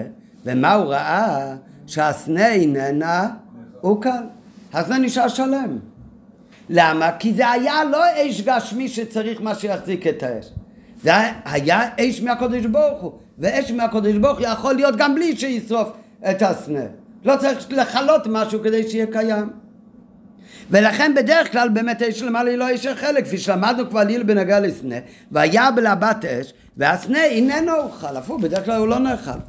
ומה הוא ראה? שהסנה איננה, הוא כאן. הסנה נשאר שלם. למה? כי זה היה לא אש גשמי שצריך מה שיחזיק את האש. זה היה אש מהקדוש ברוך הוא. ואש מהקדוש ברוך הוא יכול להיות גם בלי שישרוף את הסנה. לא צריך לחלות משהו כדי שיהיה קיים. ולכן בדרך כלל באמת אש למעלה היא לא אש החלק. כפי שלמדנו כבר ליל בנגע לסנה. והיה בלבת אש, והסנה איננו אוכל. אפילו בדרך כלל הוא לא נאכל.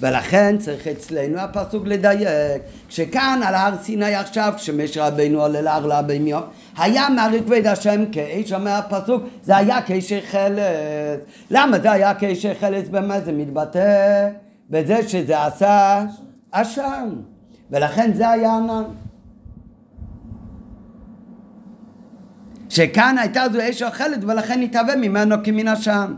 ולכן צריך אצלנו הפסוק לדייק, שכאן על הר סיני עכשיו, כשמשה רבנו עולה להר לבימיון, היה מרי כבד השם כאש, אומר הפסוק, זה היה כאש החלץ. למה זה היה כאש החלץ? במה זה מתבטא? בזה שזה עשה עשן. ולכן זה היה ענן. שכאן הייתה זו אש החלץ, ולכן נתהווה ממנו כמן עשן.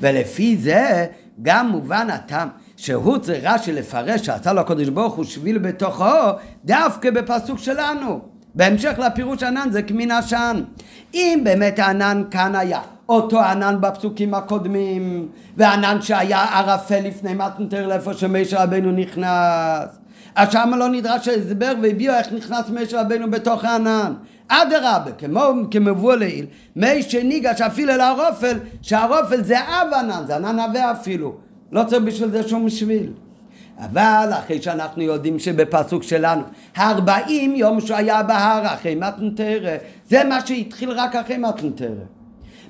ולפי זה, גם מובן הטעם שהוא צריך שלפרש שעשה לו הקדוש ברוך הוא שביל בתוכו דווקא בפסוק שלנו. בהמשך לפירוש ענן זה כמין עשן. אם באמת הענן כאן היה אותו ענן בפסוקים הקודמים, והענן שהיה ערפל לפני מתנתר לאיפה שמשה רבנו נכנס, אז שם לא נדרש הסבר והביאו איך נכנס משה רבנו בתוך הענן. אדרבה, כמבוא לעיל, מי שניגש אפילו אל הרופל, שהרופל זה אב ענן, זה ענן עבה אפילו, לא צריך בשביל זה שום שביל. אבל אחרי שאנחנו יודעים שבפסוק שלנו, 40 יום שהיה בהר אחרי מתן תורה, זה מה שהתחיל רק אחרי מתן תורה.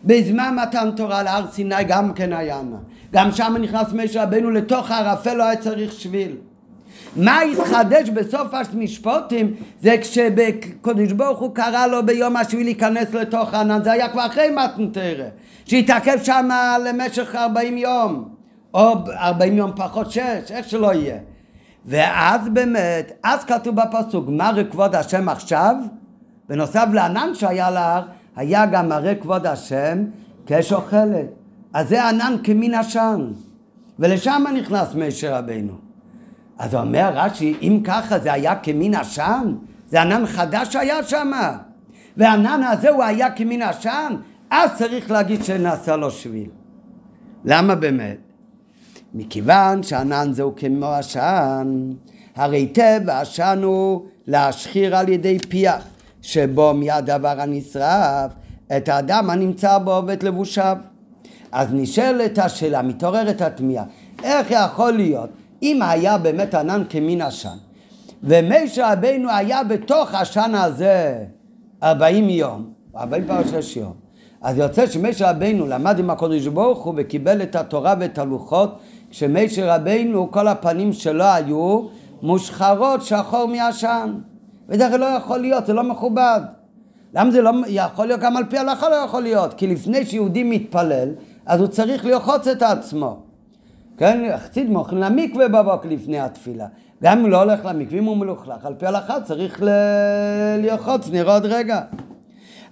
בזמן מתן תורה להר סיני גם כן היה ענן, גם שם נכנס משה רבנו לתוך הרפל, לא היה צריך שביל. מה התחדש בסוף המשפטים זה כשקדוש ברוך הוא קרא לו ביום השביעי להיכנס לתוך הענן, זה היה כבר אחרי מתן תורה שהתעכב שם למשך 40 יום או 40 יום פחות 6, איך שלא יהיה. ואז באמת, אז כתוב בפסוק מראה כבוד השם עכשיו, בנוסף לענן שהיה להר היה גם מראה כבוד השם כאש אוכלת, אז זה ענן כמין עשן ולשם נכנס משה רבנו. אז אומר רש"י, אם ככה זה היה כמין עשן, זה ענן חדש שהיה שם, והענן הזה הוא היה כמין עשן, אז צריך להגיד שנעשה לו שביל. למה באמת? מכיוון שענן זהו כמו עשן, הרי טבע עשן הוא להשחיר על ידי פיח, שבו מיד דבר הנשרף, את האדם הנמצא בו ואת לבושיו. אז נשאלת השאלה, מתעוררת התמיהה, איך יכול להיות? אם היה באמת ענן כמין עשן, ומשה רבנו היה בתוך עשן הזה 40 יום, 46 יום, אז יוצא שמשה רבנו למד עם הקדוש ברוך הוא וקיבל את התורה ואת הלוחות, כשמשה רבנו כל הפנים שלו היו מושחרות שחור מעשן, וזה לא יכול להיות, זה לא מכובד. למה זה לא יכול להיות? גם על פי ההלכה לא יכול להיות, כי לפני שיהודי מתפלל, אז הוא צריך לרחוץ את עצמו. כן, חסיד מוכן למקווה בבוקר לפני התפילה. גם אם לא הולך למקווה, אם הוא מלוכלך, על פי הלכה צריך ללחוץ, נראה עוד רגע.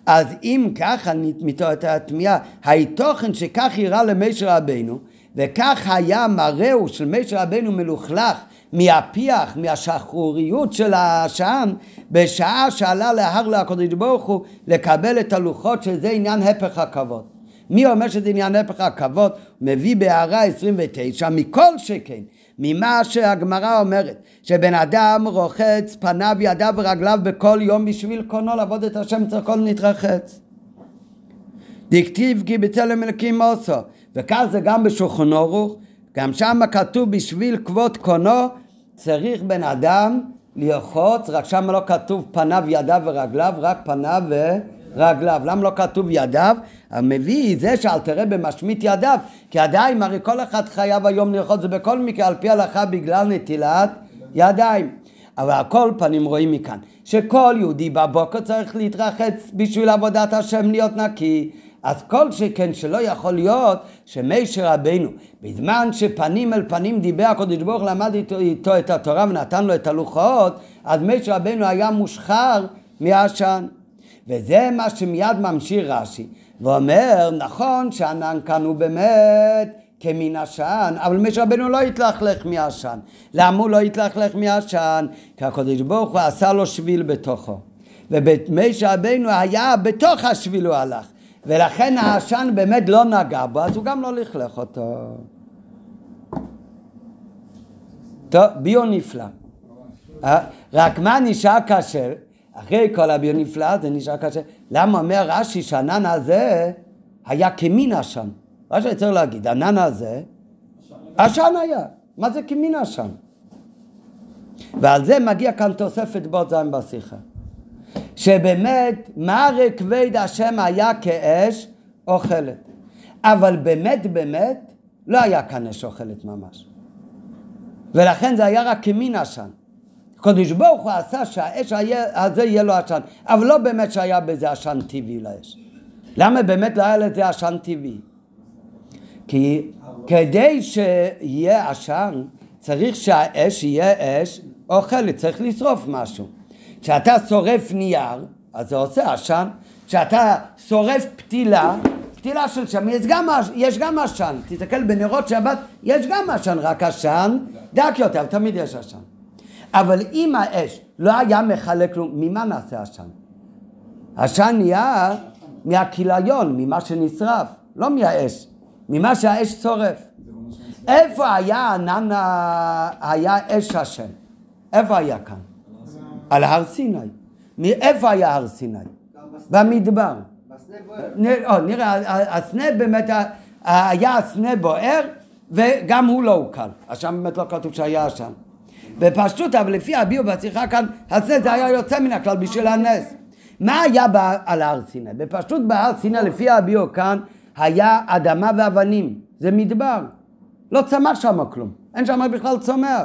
אז אם ככה מתעוררת התמיהה, התוכן שכך יראה למשה רבנו, וכך היה מראהו של משה רבנו מלוכלך, מהפיח, מהשחרוריות של העשן, בשעה שעלה להר לקדוש ברוך הוא, לקבל את הלוחות, שזה עניין הפך הכבוד. מי אומר שזה עניין הפך הכבוד? מביא בהערה 29, מכל שכן, ממה שהגמרא אומרת, שבן אדם רוחץ פניו ידיו ורגליו בכל יום בשביל קונו לעבוד את השם צריך כל נתרחץ. דכתיב כי בצלם אלוקים עשו, וכך זה גם בשולחן ערוך, גם שם כתוב בשביל כבוד קונו צריך בן אדם לרחוץ, רק שם לא כתוב פניו, ידיו ורגליו, רק פניו ורגליו. למה לא כתוב ידיו? המביא זה שאל תראה במשמית ידיו, כי עדיין הרי כל אחד חייב היום לרחוץ, זה בכל מקרה על פי הלכה בגלל נטילת ידיים. אבל על כל פנים רואים מכאן, שכל יהודי בבוקר צריך להתרחץ בשביל עבודת השם להיות נקי, אז כל שכן שלא יכול להיות שמשה רבנו, בזמן שפנים אל פנים דיבר הקדוש ברוך הוא, למד איתו את התורה ונתן לו את הלוחות, אז משה רבנו היה מושחר מהעשן. וזה מה שמיד ממשיך רש"י, ואומר, נכון שהענן כאן הוא באמת כמין השען, אבל משה רבנו לא התלכלך מהשען. למה הוא לא התלכלך מהשען? כי הקדוש ברוך הוא עשה לו שביל בתוכו, ומשה רבנו היה בתוך השביל, הוא הלך, ולכן העשן באמת לא נגע בו, אז הוא גם לא לכלך אותו. טוב, ביו נפלא. רק מה נשאר קשה? אחרי כל הביו נפלא זה נשאר קשה. למה אומר רש"י שהענן הזה היה כמין השען? מה שאני צריך להגיד, הענן הזה, עשן היה. מה זה כמין עשן? ועל זה מגיע כאן תוספת ב' ז' בשיחה. שבאמת, מראה כבד השם היה כאש אוכלת. אבל באמת, באמת, לא היה כאן אש אוכלת ממש. ולכן זה היה רק כמין עשן. הקדוש ברוך הוא עשה שהאש הזה יהיה לו עשן. אבל לא באמת שהיה בזה עשן טבעי לאש. למה באמת לא היה לזה עשן טבעי? כי כדי שיהיה עשן, צריך שהאש יהיה אש אוכלת, צריך לשרוף משהו. כשאתה שורף נייר, אז זה עושה עשן. כשאתה שורף פתילה, פתילה של שם, יש גם עשן. תסתכל בנרות שבת, יש גם עשן, רק עשן דק יותר, תמיד יש עשן. אבל אם האש לא היה מחלק כלום, ממה נעשה עשן? עשן נהיה מהכיליון, ממה שנשרף, לא מהאש. ממה שהאש צורף. איפה היה ענן, היה אש השם? איפה היה כאן? על הר סיני. מאיפה היה הר סיני? במדבר. נראה, הסנה באמת, היה הסנה בוער, וגם הוא לא הוקל. השם באמת לא כתוב שהיה השם. בפשטות, אבל לפי הביאו בשיחה כאן, הסנה זה היה יוצא מן הכלל בשביל הנס. מה היה על הר סיני? בפשטות בהר סיני, לפי הביאו כאן, היה אדמה ואבנים, זה מדבר. לא צמח שם כלום, אין שם בכלל צומח.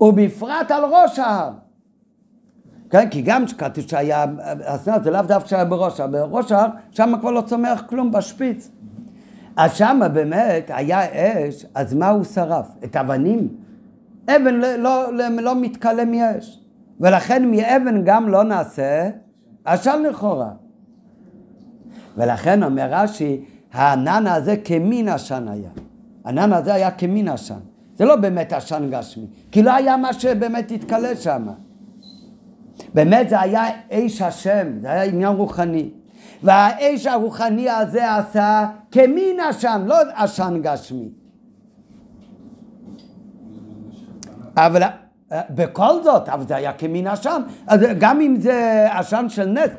ובפרט על ראש ההר. כן, כי גם שכתוב שהיה, הסנאה זה לאו דווקא שהיה בראש ההר, בראש ההר שם כבר לא צומח כלום בשפיץ. אז שם באמת היה אש, אז מה הוא שרף? את אבנים? אבן לא מתקלה מאש. ולכן מאבן גם לא נעשה עשן לכאורה. ולכן אומר רש"י, הענן הזה כמין עשן היה. הענן הזה היה כמין עשן. זה לא באמת עשן גשמי, כי לא היה מה שבאמת התקלה שם. באמת זה היה אש השם, זה היה עניין רוחני. והאש הרוחני הזה עשה כמין עשן, לא עשן גשמי. אבל בכל זאת, אבל זה היה כמין עשן. אז גם אם זה עשן של נס,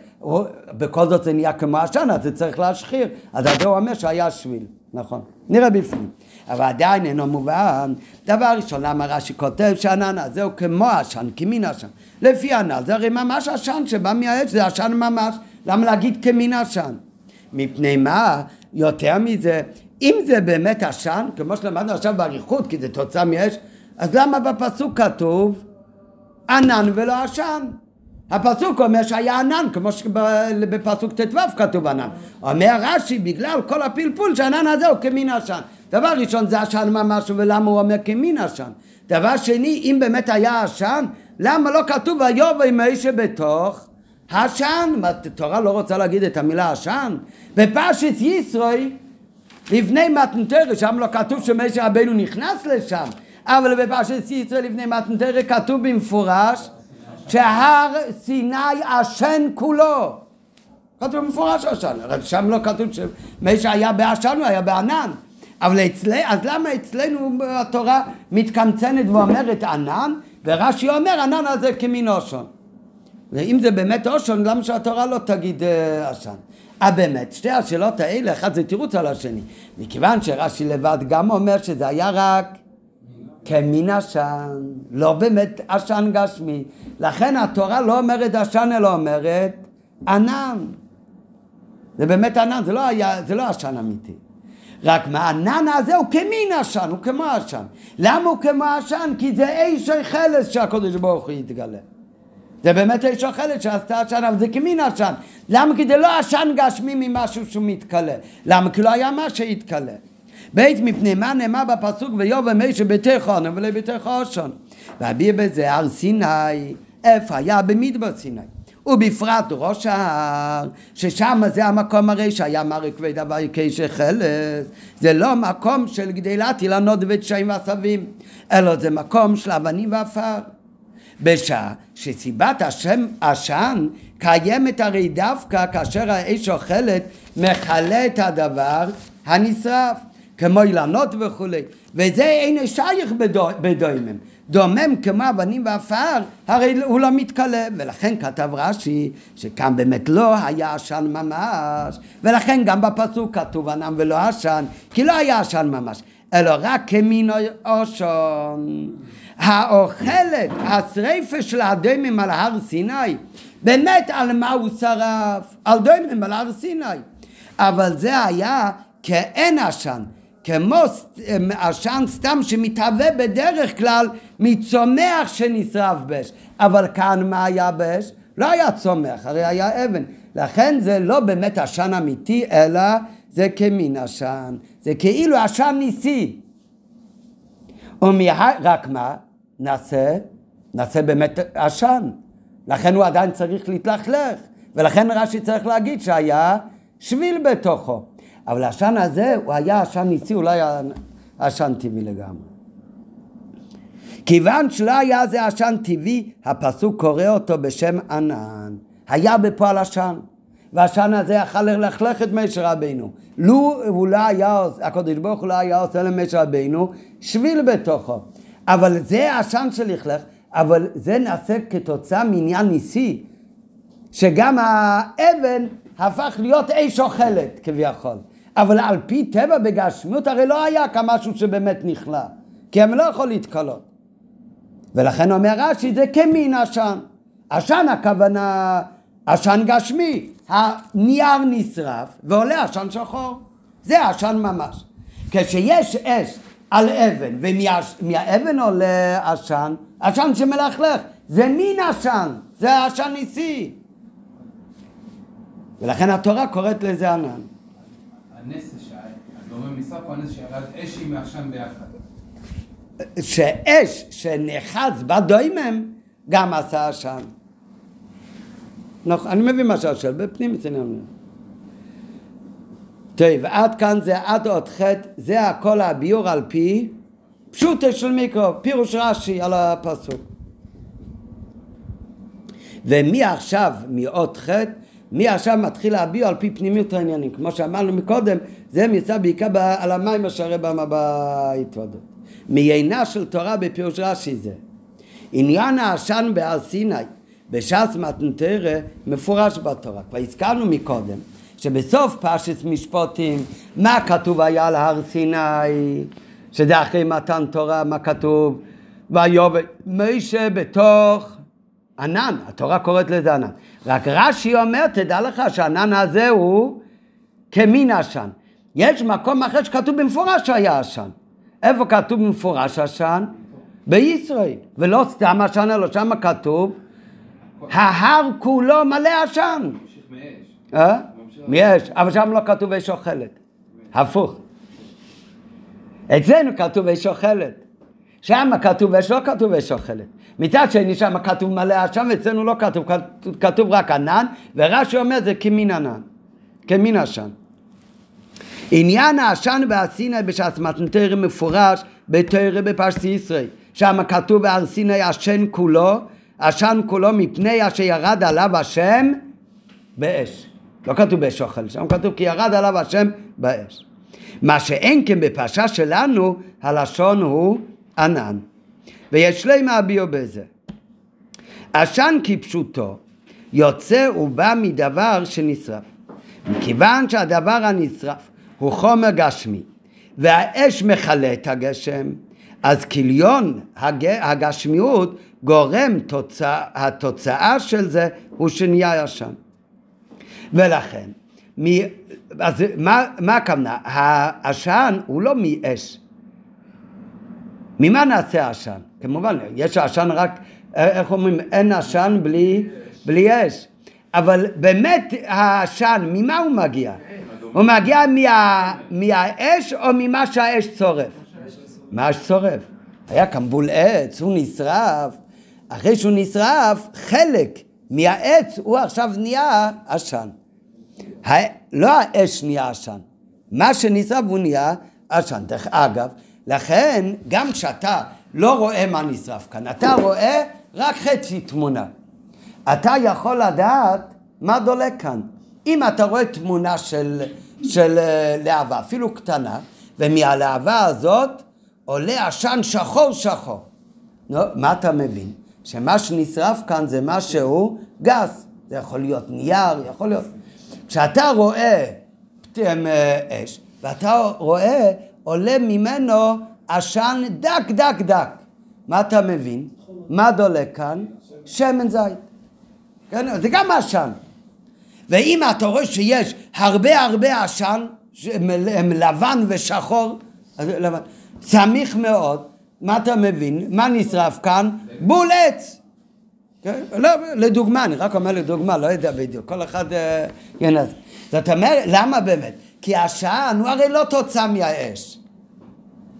בכל זאת זה נהיה כמו עשן, אז זה צריך להשחיר. אז זה הוא אומר שהיה שביל, נכון. נראה בפנים. אבל עדיין אינו מובן. דבר ראשון, למה רש"י כותב שהענן הזה הוא כמו עשן, כמין עשן. לפי הענן, זה הרי ממש עשן שבא מהאש, זה עשן ממש. למה להגיד כמין עשן? מפני מה? יותר מזה, אם זה באמת עשן, כמו שלמדנו עכשיו באריכות, כי זה תוצאה מאש, אז למה בפסוק כתוב ענן ולא עשן? הפסוק אומר שהיה ענן, כמו שבפסוק ט"ו כתוב ענן. אומר רש"י, בגלל כל הפלפול שהענן הזה הוא כמין עשן. דבר ראשון זה עשן ממש, ולמה הוא אומר כמין עשן? דבר שני, אם באמת היה עשן, למה לא כתוב איוב עם האיש שבתוך עשן? התורה לא רוצה להגיד את המילה עשן. בפרשת ישראל, לפני מתנתר, שם לא כתוב שמשה רבנו נכנס לשם, אבל בפרשת ישראל לפני מתנתר כתוב במפורש, שהר סיני עשן כולו. כתוב מפורש עשן. שם לא כתוב שמשה היה בעשן, הוא היה בענן. אבל אז למה אצלנו התורה מתקמצנת ואומרת ענן, ורש"י אומר ענן הזה כמין עשן. ואם זה באמת עשן, למה שהתורה לא תגיד עשן? באמת, שתי השאלות האלה, אחת זה תירוץ על השני. מכיוון שרש"י לבד גם אומר שזה היה רק כמין עשן, לא באמת עשן גשמי. לכן התורה לא אומרת עשן, אלא אומרת ענן. זה באמת ענן, זה לא עשן אמיתי. רק מהענן הזה הוא כמין עשן, הוא כמו עשן. למה הוא כמו עשן? כי זה איש החלס שהקודש ברוך הוא יתגלה. זה באמת איש החלס שעשתה עשן, אבל זה כמין עשן. למה? כי זה לא עשן גשמי ממשהו שהוא מתקלה. למה? כי לא היה מה שהתקלה. בית מפני מה נאמר בפסוק ויוב אמי שביתך ענן ולביתך עשן. והביא בזה הר סיני, איפה היה במדבר סיני. ובפרט ראש ההר, ששם זה המקום הרי שהיה מרי כבד הווי כשחלס. זה לא מקום של גדילת אילנות ודשאים ועשבים, אלא זה מקום של אבנים ואפר. בשעה שסיבת השם עשן קיימת הרי דווקא כאשר האש אוכלת מחלה את הדבר הנשרף, כמו אילנות וכו'. וזה אין שייך בדוימם. דומם כמו אבנים ואפר, הרי הוא לא מתקלה. ולכן כתב רש"י, שכאן באמת לא היה עשן ממש, ולכן גם בפסוק כתוב ענן ולא עשן, כי לא היה עשן ממש, אלא רק כמין עשן. האוכלת, השריפה של הדוימם על הר סיני, באמת על מה הוא שרף? על דוימם על הר סיני. אבל זה היה כאין עשן. כמו עשן סתם שמתהווה בדרך כלל מצומח שנשרף באש. אבל כאן מה היה באש? לא היה צומח, הרי היה אבן. לכן זה לא באמת עשן אמיתי, אלא זה כמין עשן. זה כאילו עשן ניסי. רק מה? נעשה באמת עשן. לכן הוא עדיין צריך להתלכלך. ולכן רש"י צריך להגיד שהיה שביל בתוכו. אבל השן הזה הוא היה השן ניסי, אולי השן טבעי לגמרי. כיוון שלא היה זה השן טבעי, הפסוק קורא אותו בשם ענן. היה בפועל השן, והשן הזה יכל ללכלך את משה רבינו. הקדוש ברוך הוא לא היה עושה למשה רבינו שביל בתוכו. אבל זה השן שלכלך, אבל זה נעשה כתוצאה מעניין ניסי, שגם האבן הפך להיות אש אוכלת כביכול. אבל על פי טבע בגשמיות הרי לא היה כמשהו שבאמת נכלה, כי הם לא יכול להתקלות. ולכן אומר רש"י זה כמין עשן. עשן הכוונה, עשן גשמי. הנייר נשרף ועולה עשן שחור. זה עשן ממש. כשיש אש על אבן ומהאבן עולה עשן, עשן שמלכלך, זה מין עשן, זה עשן ניסי. ולכן התורה קוראת לזה ענן. הנס שדומם נשרף או הנס שירד אש עם העשן ביחד? שאש שנחץ בדוימם גם עשה עשן. אני מבין מה שהשאל, בפנים אצלנו. טוב, עד כאן זה עד עוד חטא, זה הכל הביור על פי פשוטו של מקרא, פירוש רש"י על הפסוק. ומי עכשיו מעוד חטא? מי עכשיו מתחיל להביע על פי פנימיות העניינים. כמו שאמרנו מקודם, זה מצא בעיקר על המים השערי בהתוודות. מעיינה של תורה בפירוש רש"י זה. עניין העשן בהר סיני, בש"ס מתנתרא, מפורש בתורה. כבר הזכרנו מקודם, שבסוף פרשת משפטים, מה כתוב היה על הר סיני, שזה אחרי מתן תורה, מה כתוב? ויוב משה בתוך ענן, התורה קוראת לזה ענן. רק רש"י אומר, תדע לך שהענן הזה הוא כמין עשן. יש מקום אחר שכתוב במפורש שהיה עשן. איפה כתוב במפורש עשן? בישראל. ולא סתם עשן, אלא שם כתוב, ההר כולו מלא עשן. מאש. אבל שם לא כתוב אש אוכלת. הפוך. אצלנו כתוב אש אוכלת. שם כתוב אש, לא כתוב אש אוכלת. מצד שני שם כתוב מלא עשן, ואצלנו לא כתוב, כתוב רק ענן, ורש"י אומר זה כמין ענן, כמין עשן. עניין העשן בהר סיני בש"ס מתנתרא מפורש בתורה בפרשת ישראל. שם כתוב בהר סיני עשן כולו מפני אשר ירד עליו השם באש. לא כתוב באש אוכלת, שם כתוב כי ירד עליו השם באש. מה שאין כן בפרשה שלנו, הלשון הוא ענן. ויש להם הביאו בזה. עשן כפשוטו יוצא ובא מדבר שנשרף. מכיוון שהדבר הנשרף הוא חומר גשמי, והאש מחלה את הגשם, אז כליון הגשמיות גורם התוצאה של זה הוא שנהיה ישן. ולכן, אז מה הכוונה? העשן הוא לא מאש. ממה נעשה העשן? כמובן, יש העשן רק, איך אומרים, אין עשן בלי אש. אבל באמת העשן, ממה הוא מגיע? הוא מגיע מהאש או ממה שהאש צורף? מה שצורף. היה קמבול עץ, הוא נשרף. אחרי שהוא נשרף, חלק מהעץ הוא עכשיו נהיה עשן. לא האש נהיה עשן. מה שנשרף הוא נהיה עשן. דרך אגב, לכן גם כשאתה לא רואה מה נשרף כאן, אתה רואה רק חצי תמונה. אתה יכול לדעת מה דולק כאן. אם אתה רואה תמונה של להבה, אפילו קטנה, ומהלהבה הזאת עולה עשן שחור. מה אתה מבין? שמה שנשרף כאן זה משהו גס. זה יכול להיות נייר, יכול להיות... כשאתה רואה פתאום אש, ואתה רואה עולה ממנו עשן דק. מה אתה מבין? מה דולק כאן? שמן זית. כן? זה גם עשן. ואם אתה רואה שיש הרבה עשן, הם לבן ושחור, אז לבן... צמיך מאוד, מה אתה מבין? מה נשרף כאן? בולץ! כן? לא, לדוגמה, אני רק אומר לדוגמה, לא יודע בדיוק, כל אחד ינסה. זאת אומרת, למה באמת? כי העשן הוא הרי לא תוצא מהאש.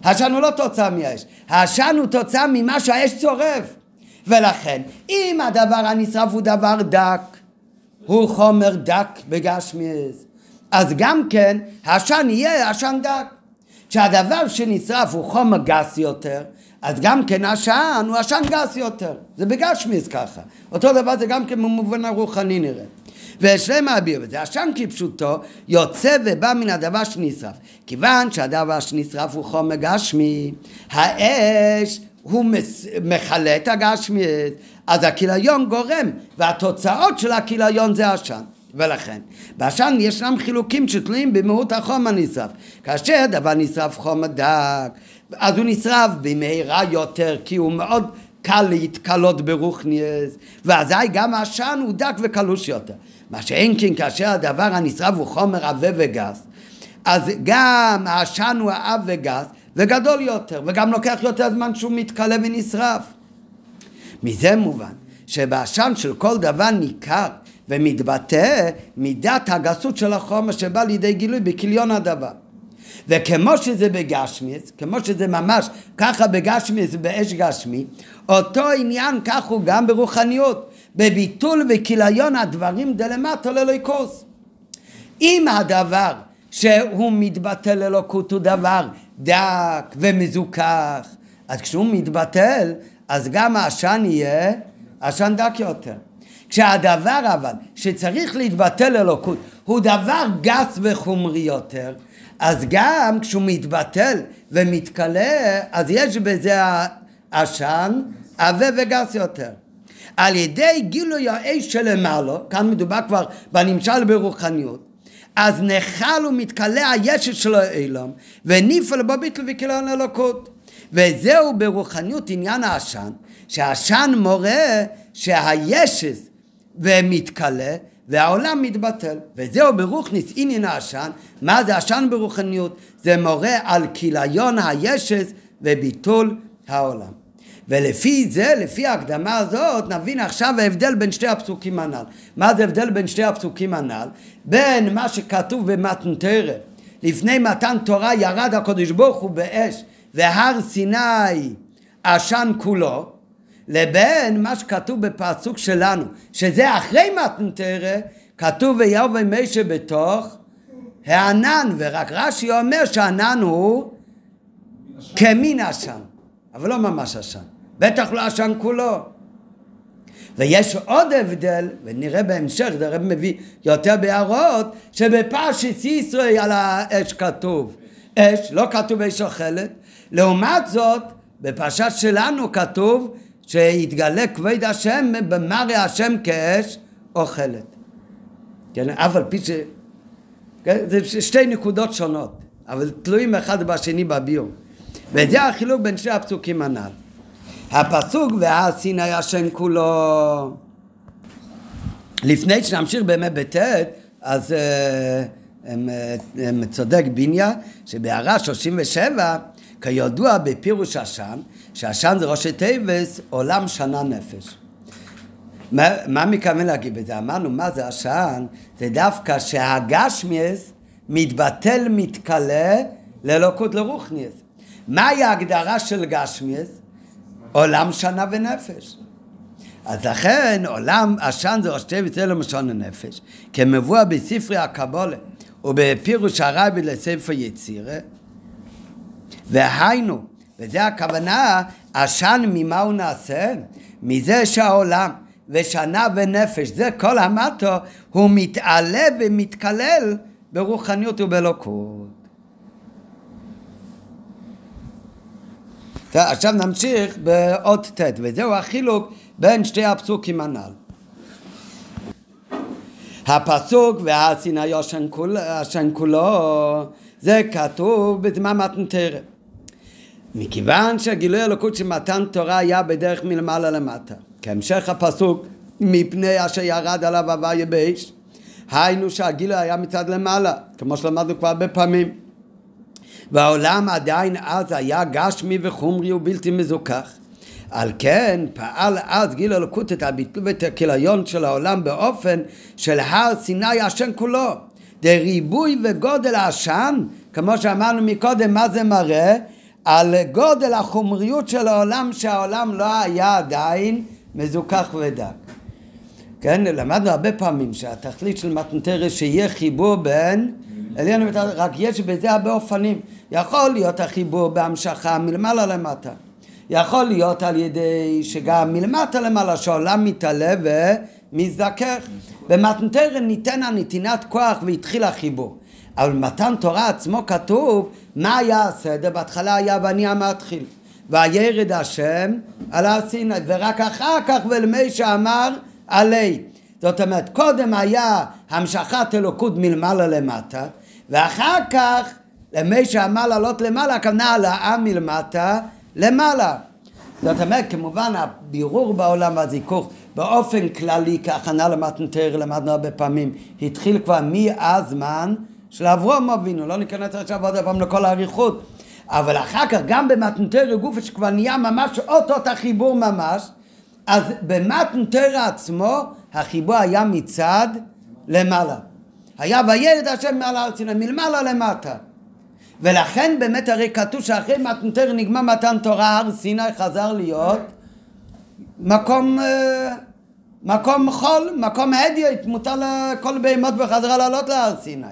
העשן הוא לא תוצא מהאש. העשן הוא תוצא ממה שהאש צורף. ולכן, אם הדבר הנשרף הוא דבר דק, הוא חומר דק בגשמיז, אז גם כן, העשן יהיה עשן דק. כשהדבר שנשרף הוא חומר גס יותר, אז גם כן העשן הוא עשן גס יותר. זה בגשמיז ככה. אותו דבר זה גם כן במובן הרוחני נראה. ויש להם אביר בזה. העשן כפשוטו יוצא ובא מן הדבר שנשרף. כיוון שהדבר שנשרף הוא חומר גשמי, האש הוא מחלה את הגשמיז, אז הכיליון גורם, והתוצאות של הכיליון זה העשן. ולכן, בעשן ישנם חילוקים שתלויים במהות החומר נשרף. כאשר דבר נשרף חומר דק, אז הוא נשרף במהירה יותר, כי הוא מאוד קל להתקלות ברוחניאס, ואזי גם העשן הוא דק וקלוש יותר. מה שאין כן, כאשר הדבר הנשרף הוא חומר עבה וגס, אז גם העשן הוא עב וגס, וגדול יותר, וגם לוקח יותר זמן שהוא מתקלה ונשרף. מזה מובן, שבעשן של כל דבר ניכר, ומתבטא מידת הגסות של החומר שבא לידי גילוי בכליון הדבר. וכמו שזה בגשמיס, כמו שזה ממש ככה בגשמיס, באש גשמי, אותו עניין כך הוא גם ברוחניות, בביטול וכליון הדברים דלמטה ללוקוס. אם הדבר שהוא מתבטא ללוקות הוא דבר דק ומזוכח, אז כשהוא מתבטל, אז גם העשן יהיה עשן דק יותר. כשהדבר אבל שצריך להתבטל ללוקות הוא דבר גס וחומרי יותר, אז גם כשהוא מתבטל ומתקלה, אז יש בזה עשן עבה וגס יותר. על ידי גילוי האש שלמעלה, כאן מדובר כבר בנמשל ברוחניות, אז נחל ומתקלה הישת שלו אילום, ונפל בו ביטל וכיליון ללוקות. וזהו ברוחניות עניין העשן, שהעשן מורה שהישת, ומתקלה, והעולם מתבטל. וזהו ברוחניס עניין העשן. מה זה עשן ברוחניות? זה מורה על כיליון הישס וביטול העולם. ולפי זה, לפי ההקדמה הזאת, נבין עכשיו ההבדל בין שתי הפסוקים הנ"ל. מה זה הבדל בין שתי הפסוקים הנ"ל? בין מה שכתוב במתן תורה. לפני מתן תורה ירד הקדוש ברוך הוא באש, והר סיני עשן כולו, לבין מה שכתוב בפסוק שלנו, שזה אחרי מתן תורה, כתוב ויהו ומי שבתוך הענן, ורק רש"י אומר שהענן הוא כמין עשן, אבל לא ממש עשן, בטח לא עשן כולו. ויש עוד הבדל, ונראה בהמשך, זה הרב מביא יותר בהערות, שבפרשת ישראל על האש כתוב, אש, לא כתוב אש אוכלת, לעומת זאת, בפרשה שלנו כתוב, שהתגלה כבוד השם במראה השם כאש אוכלת. כן, אבל פי זה שתי נקודות שונות, אבל תלויים אחד בשני בביור. וזה החילוק בין שני הפסוקים הנ"ל. הפסוק והסין היה שם כולו. לפני שנמשיך באמת בתת, אז צודק בניה שבהערה 37 כידוע בפירוש השם, שהשם זה ראשי תיבס, עולם שנה נפש. מה מכוון להגיד בזה? אמרנו מה זה השם? זה דווקא שהגשמיס מתבטל מתקלה ללוקות לרוחניס. מהי ההגדרה של גשמיס? עולם שנה ונפש. אז לכן עולם השן זה ראשי תיבס עולם שנה נפש. כמבוע בספרי הקבולה ובפירוש הרבי לספר יצירה. והיינו, וזה הכוונה, השן ממה הוא נעשה? מזה שהעולם ושנה ונפש, זה כל המטו, הוא מתעלה ומתקלל ברוחניות ובלוקות. עכשיו נמשיך בעוד תת, וזהו החילוק בין שתי הפסוקים הנ"ל. הפסוק והסין היה השן כולו, זה כתוב בזמן מתן תורה. מכיוון שהגילוי אלוקות של מתן תורה היה בדרך מלמעלה למטה. כהמשך הפסוק, מפני אשר ירד עליו הויה באש, היינו שהגילוי היה מצד למעלה, כמו שלמדנו כבר בפעמים. והעולם עדיין אז היה גשמי וחומרי ובלתי מזוכח. על כן פעל אז גילוי אלוקות את הביטול ואת הכיליון של העולם באופן של הר סיני השם כולו. זה ריבוי וגודל העשן, כמו שאמרנו מקודם, מה זה מראה? על גודל החומריות של העולם, שהעולם לא היה עדיין מזוכח ודק. כן, למדנו הרבה פעמים שהתכלית של מתן תורה שיהיה חיבור בין, עלינו, רק יש בזה הרבה אופנים. יכול להיות החיבור בהמשכה מלמעלה למטה. יכול להיות על ידי שגם מלמטה למעלה, שהעולם מתעלה ומזדכך. במתן תורה ניתנה נתינת כוח והתחיל החיבור. אבל מתן תורה עצמו כתוב, מה היה הסדר? בהתחלה היה ואני המתחיל. והירד השם על הר סיני, ורק אחר כך ולמי שאמר עלי. זאת אומרת, קודם היה המשכת אלוקות מלמעלה למטה, ואחר כך למי שאמר לעלות למעלה, הכוונה העלאה מלמטה למעלה. זאת אומרת, כמובן הבירור בעולם והזיכוך, באופן כללי, כהכנה למתן תורה, למדנו הרבה פעמים, התחיל כבר מהזמן של אברהם אבינו, לא ניכנס עכשיו עוד פעם לכל האריכות, אבל אחר כך גם במתן תורה גוף שכבר נהיה ממש אותות החיבור ממש, אז במתן תורה עצמו החיבור היה מצד למעלה. היה וילד השם מעל הר סיני, מלמעלה למטה. ולכן באמת הרי כתוב שאחרי מתן תורה נגמר מתן תורה, הר סיני חזר להיות מקום חול, מקום הדיוט, מותר לכל בהמות בחזרה לעלות להר סיני.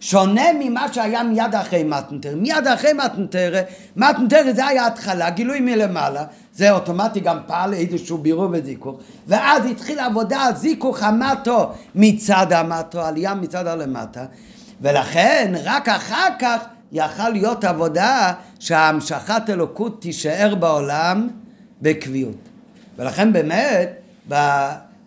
שונה ממה שהיה מיד אחרי מתן תורה. מיד אחרי מתן תורה, מתן תורה זה היה התחלה, גילוי מלמעלה, זה אוטומטי גם פעל איזשהו בירור וזיכוך, ואז התחיל עבודה הזיכוך המטו מצד המטו, עלייה מצד הלמטה, ולכן רק אחר כך יכל להיות עבודה שההמשכת אלוקות תישאר בעולם בקביעות. ולכן באמת,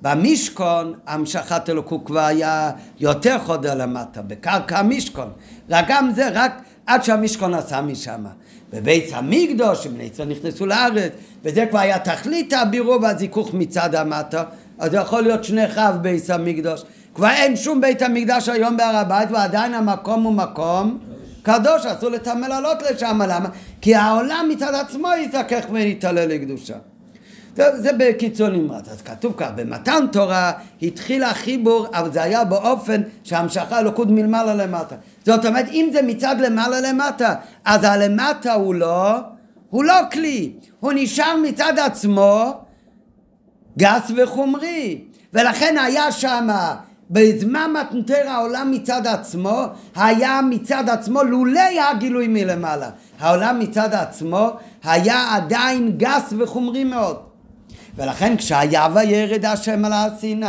במשכון המשכת אלוקות כבר היה יותר חודר למטה, בקרקע המשכון. גם זה רק עד שהמשכון עשה משם. בבית המקדוש, בני ישראל נכנסו לארץ, וזה כבר היה תכלית הבירור והזיכוך מצד המטה, אז יכול להיות שני חב בית המקדוש. כבר אין שום בית המקדש היום בהר הבית, ועדיין המקום הוא מקום קדוש, אסור לטמא לעלות לשם, למה? כי העולם מצד עצמו יזכך ונתעלה לקדושה. זה בקיצור נמרץ. אז כתוב כך, במתן תורה התחיל החיבור, אבל זה היה באופן שהמשכה אלוקות מלמעלה למטה. זאת אומרת, אם זה מצד למעלה למטה, אז הלמטה הוא לא כלי. הוא נשאר מצד עצמו גס וחומרי. ולכן היה שם, בזמן מתן תורה העולם מצד עצמו, היה מצד עצמו לולי הגילוי מלמעלה. העולם מצד עצמו היה עדיין גס וחומרי מאוד. ולכן כשהיה וירד השם על הר סיני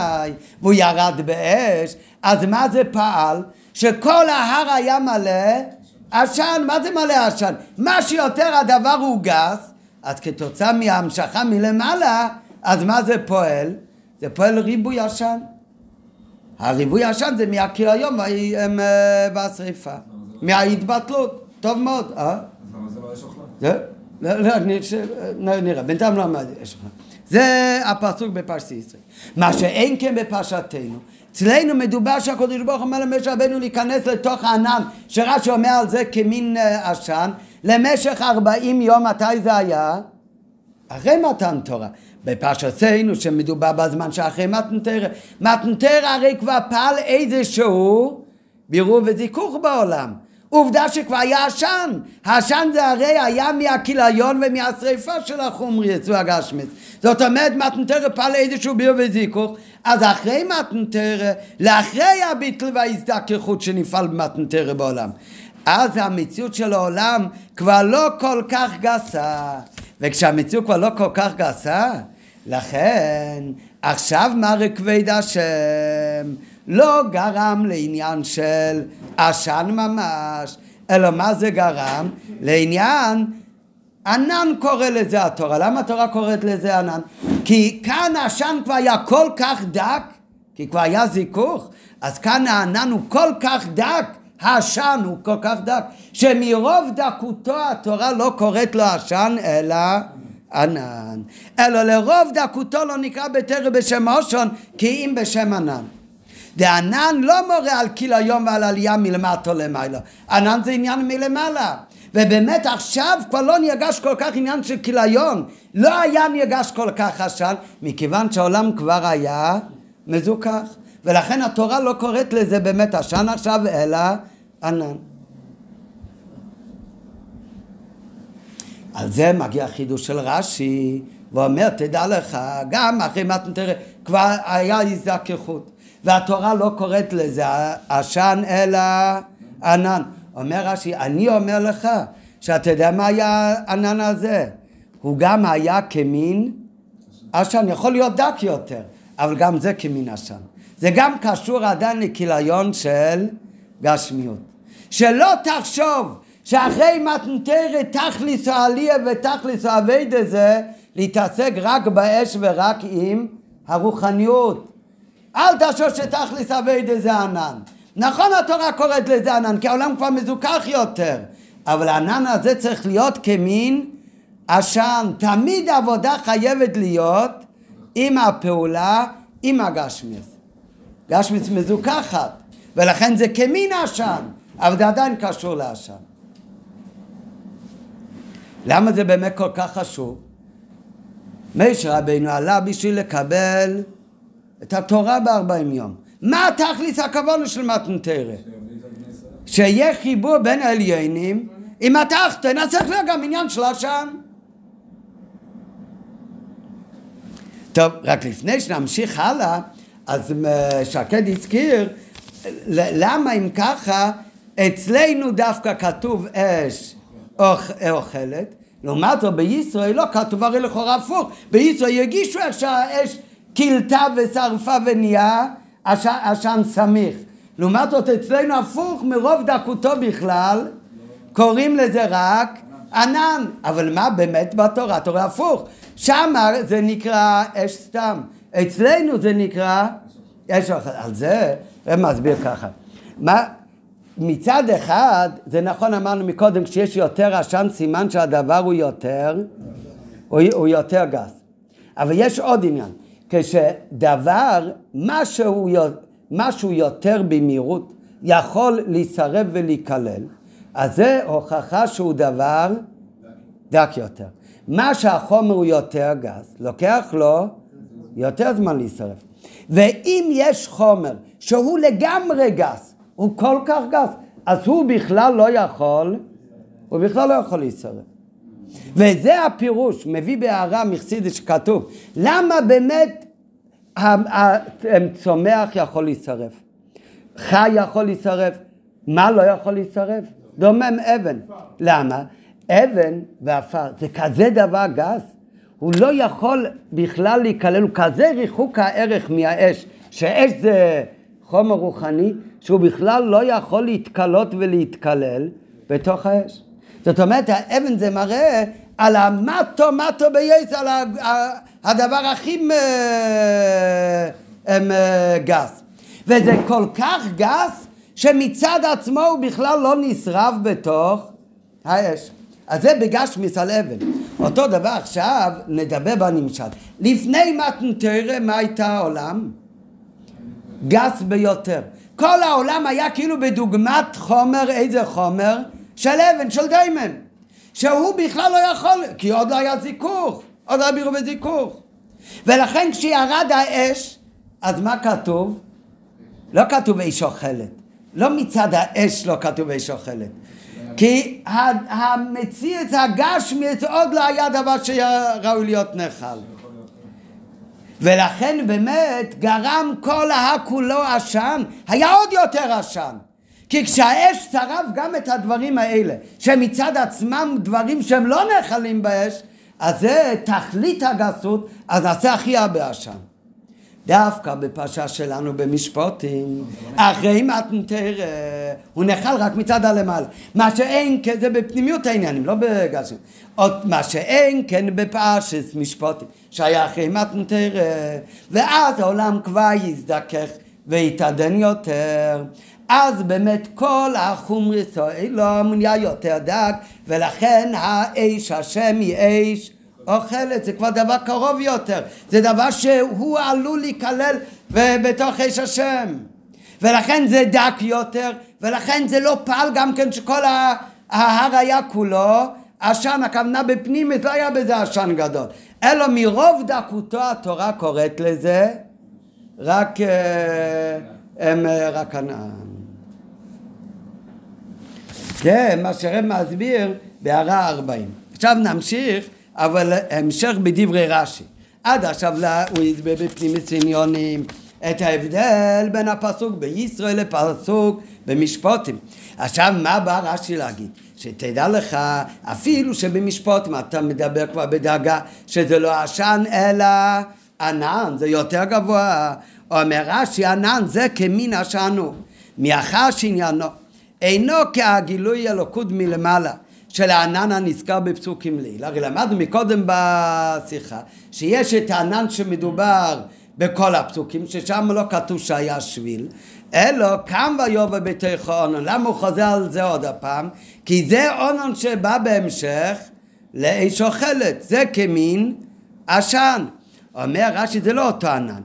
והוא ירד באש, אז מה זה פעל? שכל ההר היה מלא עשן. מה זה מלא עשן? מה שיותר הדבר הוא גס, אז כתוצאה מההמשכה מלמעלה, אז מה זה פועל? זה פועל ריבוי עשן. הריבוי עשן זה מהכיליון והשריפה, מההתבטלות. טוב מאוד. אז למה זה לא יש אוכלה? לא, נראה, בינתיים לא עמד יש לך. זה הפסוק בפרשת ישראל. מה שאין כן בפרשתנו, אצלנו מדובר שהקדוש ברוך אומר למשה רבנו להיכנס לתוך הענן, שרש"י אומר על זה כמין עשן, למשך 40 יום. מתי זה היה? אחרי מתן תורה. בפרשתנו שמדובר בזמן שאחרי מתן תורה. מתן תורה הרי כבר פעל איזשהו בירור וזיכוך בעולם. עובדה שכבר היה עשן. העשן זה הרי היה מהכיליון ומהשריפה של החומר יצוא הגשמית. זאת אומרת, מתנתרה פעל איזשהו ביור וזיקוך, אז אחרי מתנתרה, לאחרי הביטל וההזדקחות שנפעל במתנתרה בעולם. אז המציאות של העולם כבר לא כל כך גסה. וכשהמציאות כבר לא כל כך גסה, לכן עכשיו מרי כבד השם לא גרם לעניין של עשן ממש, אלא מה זה גרם? לעניין ענן קורא לזה התורה. למה התורה קוראת לזה ענן? כי כאן העשן כבר היה כל כך דק, כי כבר היה זיכוך, אז כאן הענן הוא כל כך דק, העשן הוא כל כך דק, שמרוב דקותו התורה לא קוראת לו עשן, אלא ענן. אלא לרוב דקותו לא נקרא בטרם בשם עשן, כי אם בשם ענן. דענן לא מורה על כיליון ועל עלייה מלמטה למעלה. ענן זה עניין מלמעלה. ובאמת עכשיו כבר לא נרגש כל כך עניין של כיליון. לא היה נרגש כל כך עשן, מכיוון שהעולם כבר היה מזוכח. ולכן התורה לא קוראת לזה באמת עשן עכשיו, אלא ענן. על זה מגיע החידוש של רש"י, ואומר, תדע לך, גם אחרי מתנתרה, כבר היה הזדככות. והתורה לא קוראת לזה עשן אלא ענן. אומר רש"י, אני אומר לך שאתה יודע מה היה הענן הזה? הוא גם היה כמין עשן, יכול להיות דק יותר, אבל גם זה כמין עשן. זה גם קשור עדיין לכיליון של גשמיות. שלא תחשוב שאחרי מתנתרה תכלס העלייה ותכלס העבד הזה, להתעסק רק באש ורק עם הרוחניות. אל תשור שתכלס עבד איזה ענן. נכון התורה קוראת לזה ענן, כי העולם כבר מזוכח יותר. אבל הענן הזה צריך להיות כמין עשן. תמיד העבודה חייבת להיות עם הפעולה, עם הגשמיס. גשמיס מזוכחת, ולכן זה כמין עשן, אבל זה עדיין קשור לעשן. למה זה באמת כל כך חשוב? משה רבינו עלה בשביל לקבל את התורה ב-40 יום. מה תכלס הכוונה של מתן תורה? שיהיה חיבור בין העליינים עם התחתון, אז צריך להיות גם עניין של עשן. טוב, רק לפני שנמשיך הלאה, אז שקד הזכיר, למה אם ככה, אצלנו דווקא כתוב אש אוכלת, לעומת זאת בישראל לא כתוב, הרי לכאורה הפוך, בישראל יגישו איך שהאש קילתה ושרפה ונהיה עשן סמיך. לעומת זאת אצלנו הפוך, מרוב דקותו בכלל קוראים לזה רק ענן. אבל מה באמת בתורה? התורה הפוך, שם זה נקרא אש סתם, אצלנו זה נקרא אש אחת. על זה הם מסביר ככה, מה מצד אחד זה נכון, אמרנו מקודם, כשיש יותר עשן סימן שהדבר הוא יותר גס. אבל יש עוד עניין, כשדבר, משהו יותר במהירות, יכול להישרף ולהיקלל, אז זה הוכחה שהוא דבר דק יותר. מה שהחומר הוא יותר גס, לוקח לו יותר זמן להישרף. ואם יש חומר שהוא לגמרי גס, הוא כל כך גס, אז הוא בכלל לא יכול להישרף. וזה הפירוש, מביא בהערה מחסידית שכתוב, למה באמת צומח יכול להישרף? חי יכול להישרף, מה לא יכול להישרף? דומם אבן. למה? אבן ואפר, זה כזה דבר גס, הוא לא יכול בכלל להיכלל, הוא כזה ריחוק הערך מהאש, שאש זה חומר רוחני, שהוא בכלל לא יכול להתקלות ולהתקלל בתוך האש. זאת אומרת, האבן זה מראה על המטו בייס, על הדבר הכי גס. וזה כל כך גס, שמצד עצמו הוא בכלל לא נשרף בתוך האש. אז זה בגשמיס על אבן. אותו דבר עכשיו נדבר בנמשל. לפני מתן תורה מה הייתה העולם? גס ביותר. כל העולם היה כאילו בדוגמת חומר, איזה חומר? של אבן, של דיימן. שהוא בכלל לא יכול, כי עוד לא היה זיכוך. עוד לא היה בירו בזיכוך. ולכן כשירד האש, אז מה כתוב? לא כתוב איש אוכלת. לא מצד האש לא כתוב איש אוכלת. כי המציץ הגשמיץ עוד לא היה דבר שראוי להיות נחל. ולכן באמת גרם כל הכולו עשן, היה עוד יותר עשן. כי כשהאש שרף גם את הדברים האלה, שמצד עצמם דברים שהם לא נחלים באש, אז זה תכלית הגסות, אז נעשה הכי הרבה עשן. דווקא בפרשה שלנו במשפטים, אחרי מתן תורה, הוא נחל רק מצד הלמעלה. מה שאין כן, זה בפנימיות העניינים, לא בגשם. מה שאין כן בפרשת משפטים, שהיה אחרי מתן תורה, ואז העולם כבר יזדכך ויתעדן יותר. אז באמת כל החומרס לא מוניה יותר דק, ולכן האש השם היא אש, אוכלת, זה כבר דבר קרוב יותר, זה דבר שהוא עלול להיכלל בתוך אש השם, ולכן זה דק יותר, ולכן זה לא פעל גם כן שכל ההר היה כולו עשן, הכוונה בפנימית לא היה בזה עשן גדול, אלא מרוב דקותו התורה קוראת לזה רק הנעם. זה מה שרב מסביר בהערה 40. עכשיו נמשיך, אבל המשך בדברי רש"י. עד עכשיו הוא יסביר בפנימיות עניונים את ההבדל בין הפסוק בישראל לפסוק במשפטים. עכשיו מה בא רש"י להגיד? שתדע לך, אפילו שבמשפטים אתה מדבר כבר בדאגה שזה לא עשן אלא ענן, זה יותר גבוה. אומר רש"י, ענן זה כמין עשן הוא, מאחר שעניינו אינו כהגילוי אלוקות מלמעלה של הענן הנזכר בפסוקים לעיל. הרי למדנו מקודם בשיחה שיש את הענן שמדובר בכל הפסוקים, ששם לא כתוב שהיה שביל, אלו קם ויובא בתוכו עונן. למה הוא חוזר על זה עוד הפעם? כי זה עונן שבא בהמשך לאש אוכלת, זה כמין עשן. אומר רש"י, זה לא אותו ענן,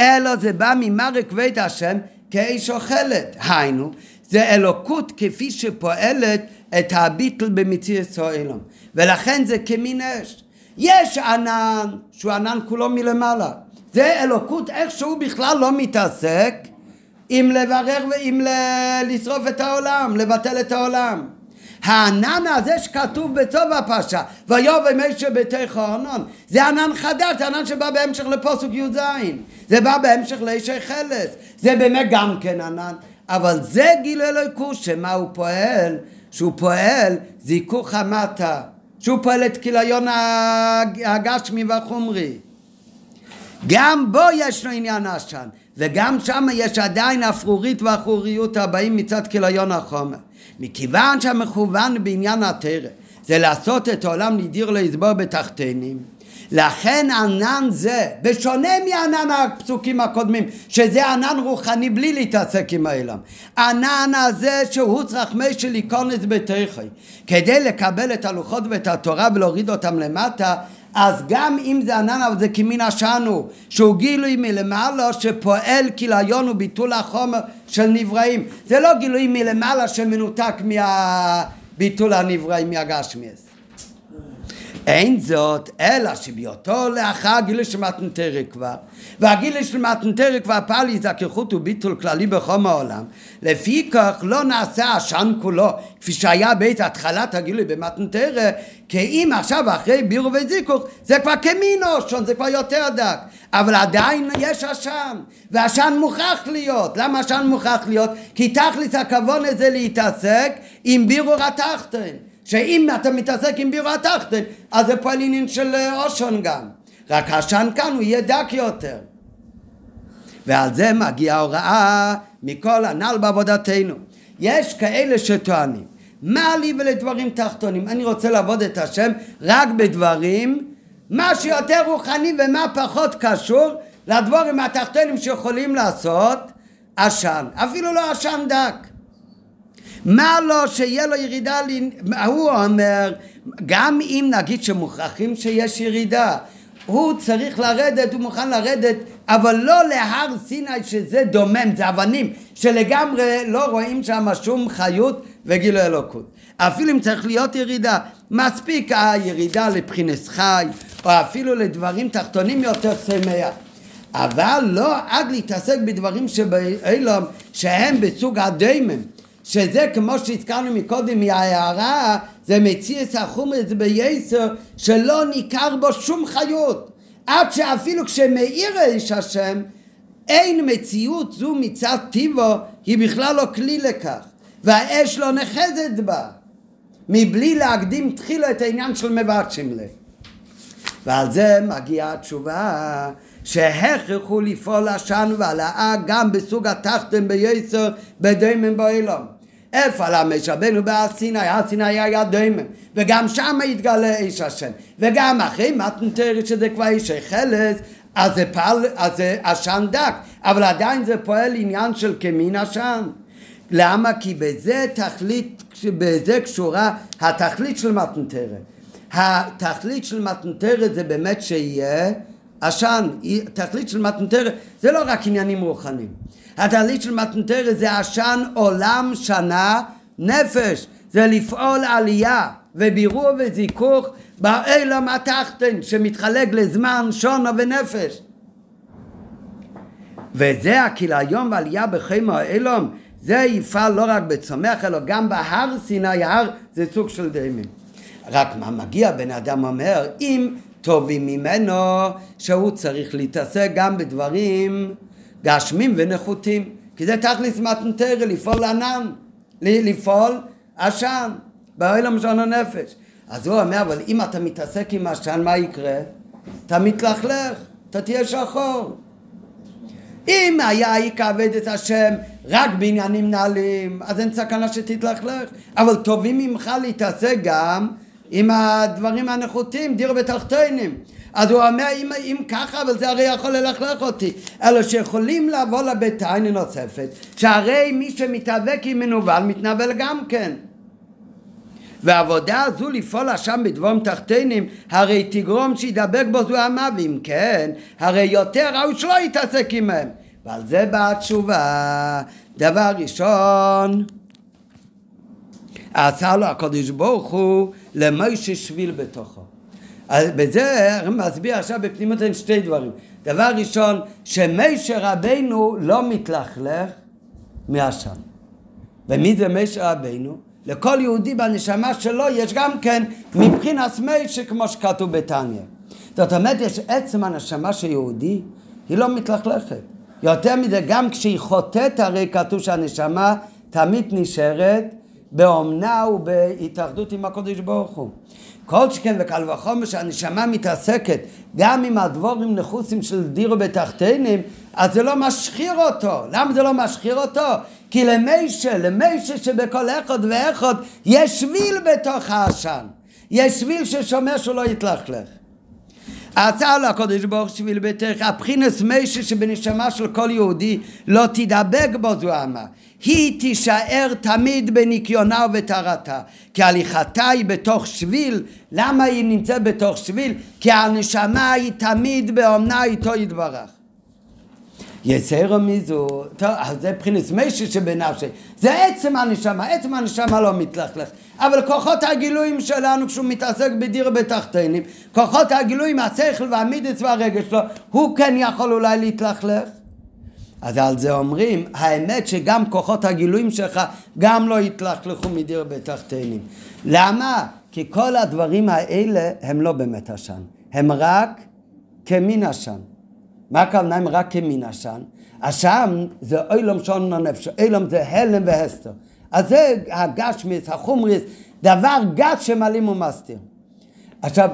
אלו זה בא ממרק בית השם כאש אוכלת, היינו זה אלוקות כפי שפועלת את הביטל במציאות העולם, ולכן זה כמין אש. יש ענן שהוא ענן כולו מלמעלה, זה אלוקות איכשהו בכלל לא מתעסק עם לברר ועם לשרוף את העולם, לבטל את העולם. הענן הזה שכתוב בסוף הפרשה ויובא משה בתוכו ענן, זה ענן חדש, זה ענן שבא בהמשך לפסוק י"ז, זה בא בהמשך לאש אוכלת, זה באמת גם כן ענן, אבל זה גילוי אלוקות. שמה הוא פועל? שהוא פועל זיכוך המטה, שהוא פועל את כיליון הגשמי והחומרי, גם בו יש לו עניין עשן, וגם שם יש עדיין אפרורית ואחוריות הבאים מצד כיליון החומר. מכיוון שהמכוון בעניין התורה זה לעשות את העולם לדיר ולסבור בתחתינים, לכן ענן זה בשונה מענן הפסוקים הקודמים שזה ענן רוחני בלי להתעסק עם העולם, ענן הזה שהוא צרחמי של איקונס בתוכו כדי לקבל את הלוחות ואת התורה ולהוריד אותם למטה. אז גם אם זה ענן, אבל זה כמין עשן הוא, שהוא גילוי מלמעלה שפועל כיליון וביטול החומר של נבראים. זה לא גילוי מלמעלה שמנותק מהביטול הנבראים מהגשמיס. אין זאת, אלא שביותו לאחר הגילוי של מתן תורה כבר, והגילוי של מתן תורה כבר פעל הזכיחות וביטול כללי בחומר העולם, לפי כך לא נעשה עשן כולו כפי שהיה בעת התחלת הגילוי במתן תורה, כי אם עכשיו אחרי בירור וזיכוך זה כבר כמין עשן, זה כבר יותר דק, אבל עדיין יש עשן, והעשן מוכרח להיות. למה עשן מוכרח להיות? כי תכלס הכוון הזה להתעסק עם בירור התחתן, שאם אתה מתעסק עם בירור התחתן, אז זה פועל עניין של עשן גם. רק העשן כאן הוא יהיה דק יותר. ועל זה מגיעה הוראה מכל הנ"ל בעבודתנו. יש כאלה שטוענים, מה לי ולדברים תחתונים? אני רוצה לעבוד את השם רק בדברים, מה שיותר רוחני ומה פחות קשור לדברים התחתונים שיכולים לעשות עשן. אפילו לא עשן דק. מה לו שיהיה לו ירידה, הוא אומר, גם אם נגיד שמוכרחים שיש ירידה, הוא צריך לרדת, הוא מוכן לרדת, אבל לא להר סיני שזה דומם, זה אבנים שלגמרי לא רואים שם שום חיות וגילוי אלוקות. אפילו אם צריך להיות ירידה, מספיק הירידה לבחינס חי, או אפילו לדברים תחתונים יותר שמח. אבל לא עד להתעסק בדברים שבאלום, שהם בסוג הדיימם, שזה כמו שהזכרנו מקודם מההערה, זה מציץ החומץ בייסר שלא ניכר בו שום חיות, עד שאפילו כשמאיר איש השם, אין מציאות זו מצד טיבו, היא בכלל לא כלי לכך, והאש לא נחזת בה, מבלי להקדים תחילה את העניין של מבקשים לה. ועל זה מגיעה התשובה, שהכרחו לפעול השן והלאה גם בסוג התחתם בייסר בדיימן באילום. איפה למה שבנו בהסיני, הסיני היה דיימן, וגם שם התגלה איש השם, וגם אחרי מתנתר שזה כבר איש החלס, אז זה פעל, אז זה השן דק, אבל עדיין זה פועל עניין של כמין השן. למה? כי בזה תכלית, בזה קשורה התכלית של מתנתרת. התכלית של מתנתרת זה באמת שיהיה השן. התכלית של מתנתרת זה לא רק עניינים רוחניים, התכלית של מתנתרת זה השן עולם שנה נפש, זה לפעול עלייה ובירור וזיכוך בעולם התחתן שמתחלק לזמן, שונה ונפש, וזה הכיליון ועלייה בחיים העולם. זה יפעל לא רק בצומח אלא גם בהר סיני. הר זה סוג של דיימים. רק מה מגיע בן אדם אומר, אם טובים ממנו שהוא צריך להתעסק גם בדברים גשמים ונחותים, כי זה תכלס מתנתר, לפעול ענן, לפעול עשן בעולם של הנפש. אז הוא אומר, אבל אם אתה מתעסק עם עשן, מה יקרה? אתה מתלכלך, אתה תהיה שחור. אם היה יכבד את השם רק בעניינים נעלים, אז אין סכנה שתתלכלך, אבל טובים ממך להתעסק גם עם הדברים הנחותים, דיר בתחתינים. אז הוא אומר, אם ככה, אבל זה הרי יכול ללכלך אותי. אלא שיכולים לבוא לבית העין נוספת, שהרי מי שמתאבק עם מנובל, מתנבל גם כן. והעבודה הזו לפעול השם בדברים תחתינים, הרי תגרום שידבק בו זו עמה, ואם כן, הרי יותר ראו שלא יתעסק עמהם. ועל זה באה התשובה. דבר ראשון, עשה לו הקדוש ברוך הוא למשה שביל בתוכו. בזה מסביר עכשיו בפנימות אין שתי דברים. דבר ראשון, שמשה רבינו לא מתלכלך מהשם. ומי זה משה רבינו? לכל יהודי בנשמה שלו יש גם כן מבחינת משה, כמו שכתוב בתניא. זאת אומרת, יש עצם הנשמה שיהודי, היא לא מתלכלכת. יותר מזה, גם כשהיא חוטאת, הרי כתוב שהנשמה תמיד נשארת באומנה ובהתאחדות עם הקדוש ברוך הוא. כל שכן וקל וחומר שהנשמה מתעסקת גם עם הדבורים נחוצים של דיר ובתחתינים, אז זה לא משחיר אותו. למה זה לא משחיר אותו? כי למשה שבכל אחד ואחד יש שביל בתוך העשן, יש שביל ששומר שהוא לא יתלכלך. עשה לו הקדוש ברוך שביל בתוך, הבחינס משה שבנשמה של כל יהודי לא תדבק בו זו עמה, היא תישאר תמיד בניקיונה ובטהרתה, כי הליכתה היא בתוך שביל. למה היא נמצאת בתוך שביל? כי הנשמה היא תמיד באומנה איתו יתברך. יצרו מזו, זה בחינת משה שבנפשי, זה עצם הנשמה, עצם הנשמה לא מתלכלך, אבל כוחות הגילויים שלנו כשהוא מתעסק בדיר בתחתינים, כוחות הגילויים, השכל והמידס והרגש שלו, הוא כן יכול אולי להתלכלך. אז על זה אומרים, האמת שגם כוחות הגילויים שלך גם לא יתלכלכו מדיר בתחתינים. למה? כי כל הדברים האלה הם לא באמת השן, הם רק כמין השן. מה הכוונה הם רק כמין השן? השם זה אילום שון הנפש, אילום זה הלם והסתר. אז זה הגשמיס, החומריס, דבר גס שמלים ומסתיר. עכשיו,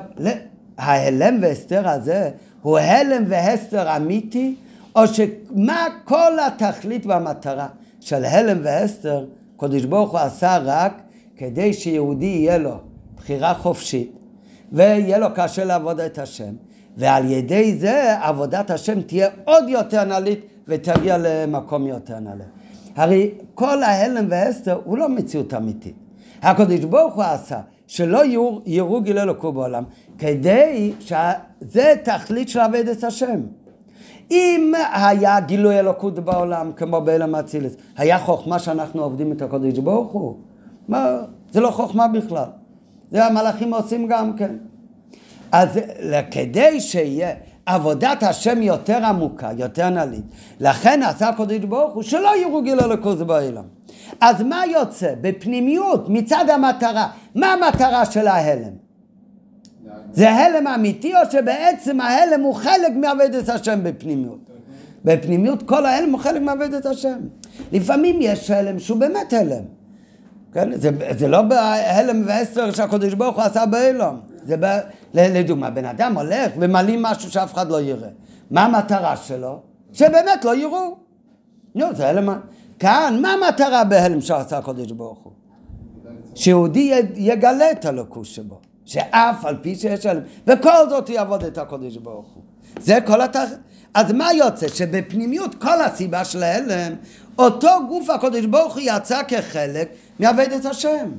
ההלם והסתר הזה הוא הלם והסתר אמיתי, או שמה כל התכלית והמטרה של הלם והסתר, קדוש ברוך הוא עשה רק כדי שיהודי יהיה לו בחירה חופשית, ויהיה לו קשה לעבוד את השם, ועל ידי זה עבודת השם תהיה עוד יותר נעלית ותגיע למקום יותר נעלה. הרי כל ההלם וההסתר הוא לא מציאות אמיתית. הקדוש ברוך הוא עשה שלא יראו גיל אלוקו בעולם, כדי שזה תכלית של עבודת השם. אם היה גילוי אלוקות בעולם, כמו בעולם האצילוס, היה חוכמה שאנחנו עובדים את הקדוש ברוך הוא? מה? זה לא חוכמה בכלל. זה המלאכים עושים גם כן. אז כדי שיהיה עבודת השם יותר עמוקה, יותר נעלית, לכן עשה הקדוש ברוך הוא שלא יראו גילוי אלוקות בעולם. אז מה יוצא? בפנימיות, מצד המטרה. מה המטרה של ההלם? זה הלם אמיתי, או שבעצם ההלם הוא חלק מעבודת השם בפנימיות? בפנימיות כל ההלם הוא חלק מעבודת השם. לפעמים יש הלם שהוא באמת הלם. כן? זה לא בהלם והסתר שהקדוש ברוך הוא עשה בעולם. זה לדוגמה, בן אדם הולך ומלא משהו שאף אחד לא יראה. מה המטרה שלו? שבאמת לא יראו. זה הלם. כאן, מה המטרה בהלם שעשה הקדוש ברוך הוא? שיהודי יגלה את הלוקות שבו. שאף על פי שיש הלם, וכל זאת יעבוד את הקדוש ברוך הוא. זה כל אז מה יוצא? שבפנימיות כל הסיבה של ההלם, אותו גוף הקדוש ברוך הוא יצא כחלק מעבודת השם.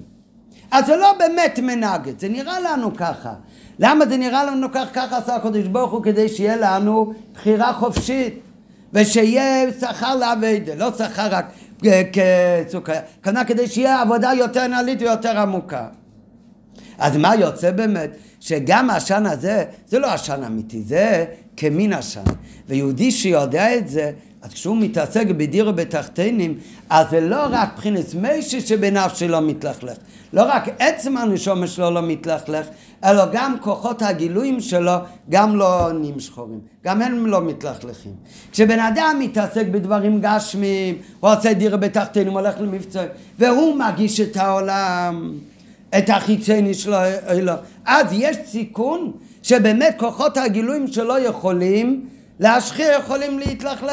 אז זה לא באמת מנגד, זה נראה לנו ככה. למה זה נראה לנו ככה? עשה הקדוש ברוך הוא כדי שיהיה לנו בחירה חופשית, ושיהיה שכר לעבודה, לא שכר רק כדי שיהיה עבודה יותר נעלית ויותר עמוקה. אז מה יוצא באמת? שגם השן הזה, זה לא השן אמיתי, זה כמין השן. ויהודי שיודע את זה, אז כשהוא מתעסק בדיר ובתחתינים, אז זה לא רק בחינת מישהו שבנפש שלו מתלכלך. לא רק עצם הנשום שלו לא מתלכלך, אלא גם כוחות הגילויים שלו גם לא נמשחורים. גם הם לא מתלכלכים. כשבן אדם מתעסק בדברים גשמיים, הוא עושה דיר ובתחתינים, הוא הולך למבצע, והוא מגיש את העולם, את החיצני שלו, אז יש סיכון שבאמת כוחות הגילויים שלו יכולים להשחיר, יכולים להתלכלך.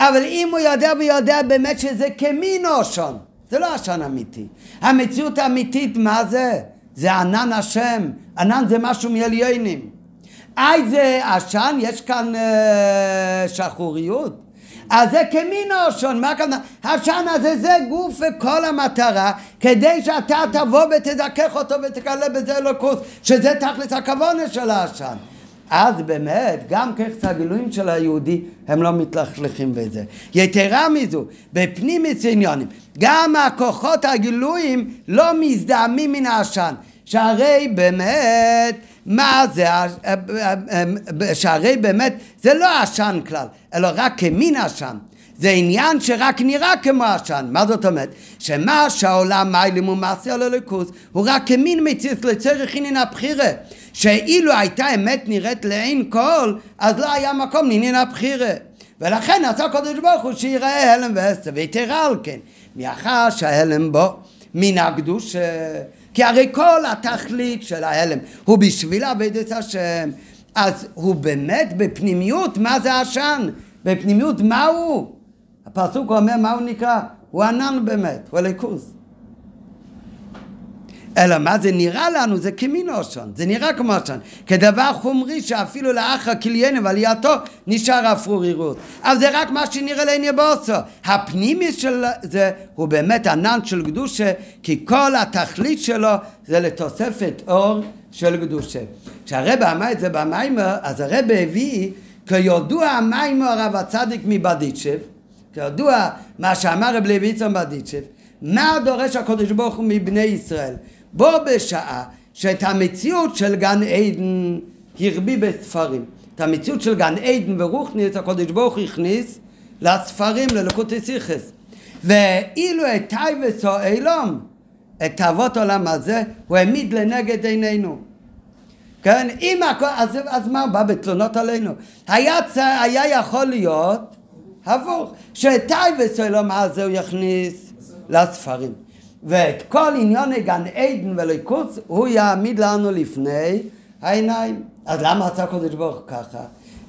אבל אם הוא יודע ויודע באמת שזה כמין עשן, זה לא עשן אמיתי. המציאות האמיתית מה זה? זה ענן השם, ענן זה משהו מעליינים. איזה עשן, יש כאן שחוריות. אז זה כמין עשן, מה הכוונה? העשן הזה זה גוף וכל המטרה, כדי שאתה תבוא ותזכך אותו ותגלה בזה אלוקות, שזה תכלס הכוונה של העשן. אז באמת, גם ככה הגילויים של היהודי, הם לא מתלכלכים בזה. יתרה מזו, בפנים עניונים, גם הכוחות הגילויים לא מזדעמים מן העשן, שהרי באמת, מה זה, שהרי באמת זה לא עשן כלל, אלא רק כמין עשן. זה עניין שרק נראה כמו עשן. מה זאת אומרת? שמה שהעולם מיילים הוא מעשה על הלוקות, הוא רק כמין מציץ לצריך עניין הבחירה. שאילו הייתה אמת נראית לעין כל, אז לא היה מקום לעניין הבחירה. ולכן עשה הקדוש ברוך הוא שיראה הלם והסתר, ויתרה על כן. מאחר שההלם בו מן הקדוש... כי הרי כל התכלית של ההלם הוא בשביל עבודת השם, אז הוא באמת בפנימיות, מה זה עשן? בפנימיות מה הוא? הפסוק אומר מה הוא נקרא? הוא ענן באמת, הוא אלוקות. אלא מה זה נראה לנו? זה כמין עשן, זה נראה כמו עשן, כדבר חומרי שאפילו לאחר כליינו ועלייתו נשאר אפרורירות. אבל זה רק מה שנראה לעיני בוסו. הפנימי של זה הוא באמת ענן של קדושה, כי כל התכלית שלו זה לתוספת אור של קדושה. כשהרב אמר את זה במיימר, אז הרב הביא, כידוע המיימר הרב הצדיק מבדיצ'ב, כידוע מה שאמר רב לוי יצחק מבדיצ'ב, מה דורש הקדוש ברוך הוא מבני ישראל? בו בשעה שאת המציאות של גן עדן הרבי בספרים. את המציאות של גן עדן ורוחנית הקדוש ברוך הוא הכניס לספרים, ללקוטי שיחס. ואילו את טייבס או אילום, את תאוות עולם הזה, הוא העמיד לנגד עינינו. כן? אז מה בא בתלונות עלינו? היה יכול להיות הפוך, שאת טייבס או אילום הזה הוא יכניס לספרים. ואת כל עניוני גן עדן ולוקות הוא יעמיד לנו לפני העיניים. אז למה עשה הקדוש ברוך הוא ככה?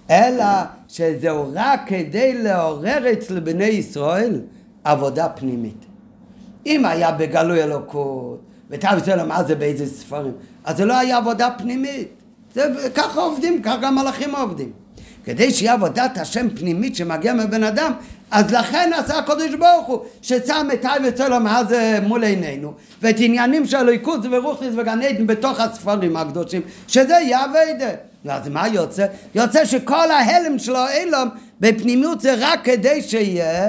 אלא שזהו רק כדי לעורר אצל בני ישראל עבודה פנימית. אם היה בגלוי אלוקות, ותאבס אלו מה זה באיזה ספרים, אז זה לא היה עבודה פנימית. ככה עובדים, ככה המלאכים עובדים. כדי שיהיה עבודת השם פנימית שמגיע מבן אדם, אז לכן עשה הקדוש ברוך הוא ששם את וצלם הזה מול עינינו ואת עניינים של אלוקות ורוחניות וגן עדן בתוך הספרים הקדושים שזה יעבד. אז מה יוצא? יוצא שכל ההלם שלו הלם בפנימיות זה רק כדי שיהיה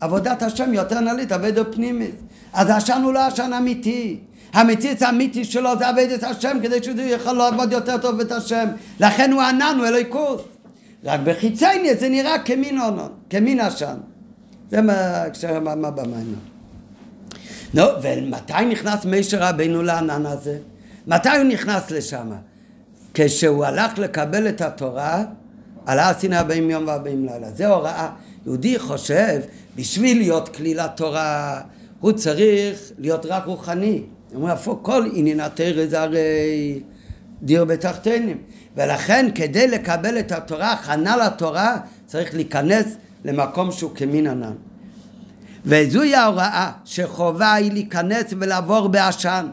עבודת השם יותר נעלית, עבד פנימית. אז השן הוא לא השן אמיתי. המציץ האמיתי שלו זה עבד את השם כדי שהוא יוכל לעבוד יותר טוב את השם. לכן הוא ענן, הוא אלוקות. רק בחיצייני זה נראה כמין עונן, כמין השן. זה מה במיינו. נו, ומתי נכנס משה רבינו לענן הזה? מתי הוא נכנס לשם? כשהוא הלך לקבל את התורה, עלה עשינו 40 יום ו40 לילה. זה הוראה. יהודי חושב, בשביל להיות כליל התורה, הוא צריך להיות רק רוחני. הוא יפוק, כל עניין התורה זה הרי דיר בתחתינים. ולכן כדי לקבל את התורה, הכנה לתורה, צריך להיכנס למקום שהוא כמין ענן. וזוהי ההוראה שחובה היא להיכנס ולעבור בעשן.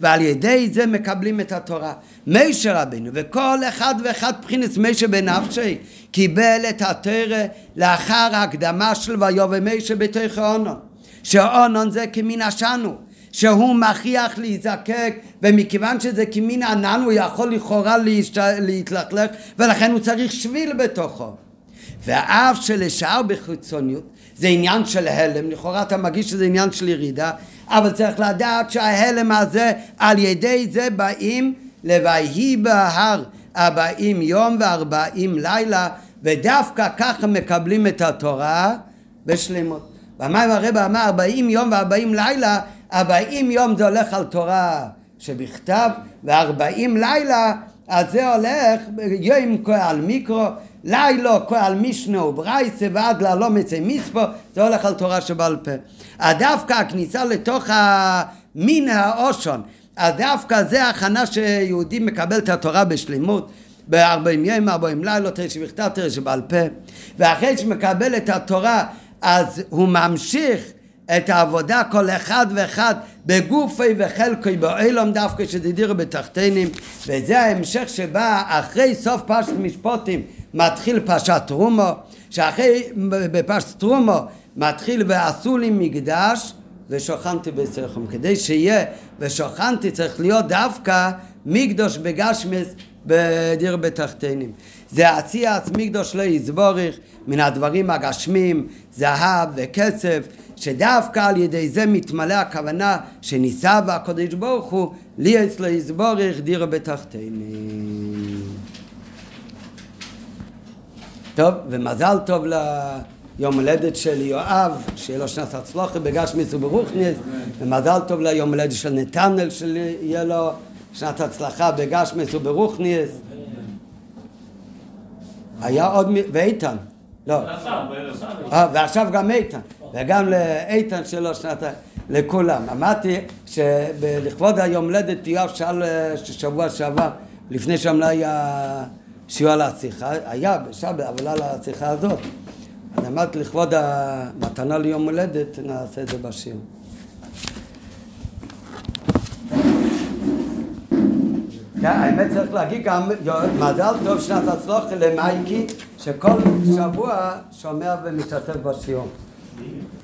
ועל ידי זה מקבלים את התורה. משה רבינו וכל אחד ואחד בחינס משה בנפשי קיבל את התורה לאחר ההקדמה של ויובא משה בתוך אונן. שאונן זה כמין עשן הוא. שהוא מכריח להיזקק, ומכיוון שזה כמין ענן הוא יכול לכאורה להתלכלך, ולכן הוא צריך שביל בתוכו. ואף שלשאר בחיצוניות, זה עניין של הלם, לכאורה אתה מגיש שזה עניין של ירידה, אבל צריך לדעת שההלם הזה, על ידי זה באים לויהי בהר, 40 יום ו40 לילה, ודווקא ככה מקבלים את התורה בשלמות. במים הרבה אמר 40 יום ו40 לילה, 40 יום זה הולך על תורה שבכתב, ו40 לילה, אז זה הולך יום על מיקרו, לילה על משנה וברייסה, ועד לא מצא מספו, זה הולך על תורה שבעל פה. הדווקא הכניסה לתוך מין האושון, הדווקא זה הכנה שיהודי מקבל את התורה בשלמות, ב-40 יום, 40 לילה, תראה שבכתב, תראה שבעל פה. ואחרי שמקבל את התורה, אז הוא ממשיך את העבודה כל אחד ואחד בגופי וחלקי בעולם דווקא שדידירו בתחתינים, וזה ההמשך שבא אחרי סוף פרשת משפטים מתחיל פרשת תרומה, שאחרי בפרשת תרומה מתחיל ועשו לי מקדש ושוכנתי בצריכם. כדי שיהיה ושוכנתי צריך להיות דווקא מקדוש בגשמס בדיר בתחתינים. זה עשייה עצמי קדוש לא יזבורך מן הדברים הגשמים, זהב וכסף, שדווקא על ידי זה מתמלא הכוונה שניסה והקדוש ברוך הוא לי אצלו יזבורך דיר בתחתינים. טוב, ומזל טוב ליום הולדת של יואב, שיהיה לו שנס הצלחה בגשמיס וברוכניס, ומזל טוב ליום הולדת של נתנאל, שיהיה לו שנת הצלחה בגשמיס וברוכניס. היה עוד ואיתן, לא. ועכשיו גם איתן, וגם לאיתן שלו שנת, לכולם. אמרתי שלכבוד היום הולדת יואב שאל שבוע שעבר, לפני שם לא היה שיעור על השיחה, היה בשבת, אבל על השיחה הזאת. אז אמרתי לכבוד המתנה ליום הולדת, נעשה את זה בשיר. האמת צריך להגיד גם מזל טוב שנת הצלוח למייקי שכל שבוע שומע ומשתתף בשיעור.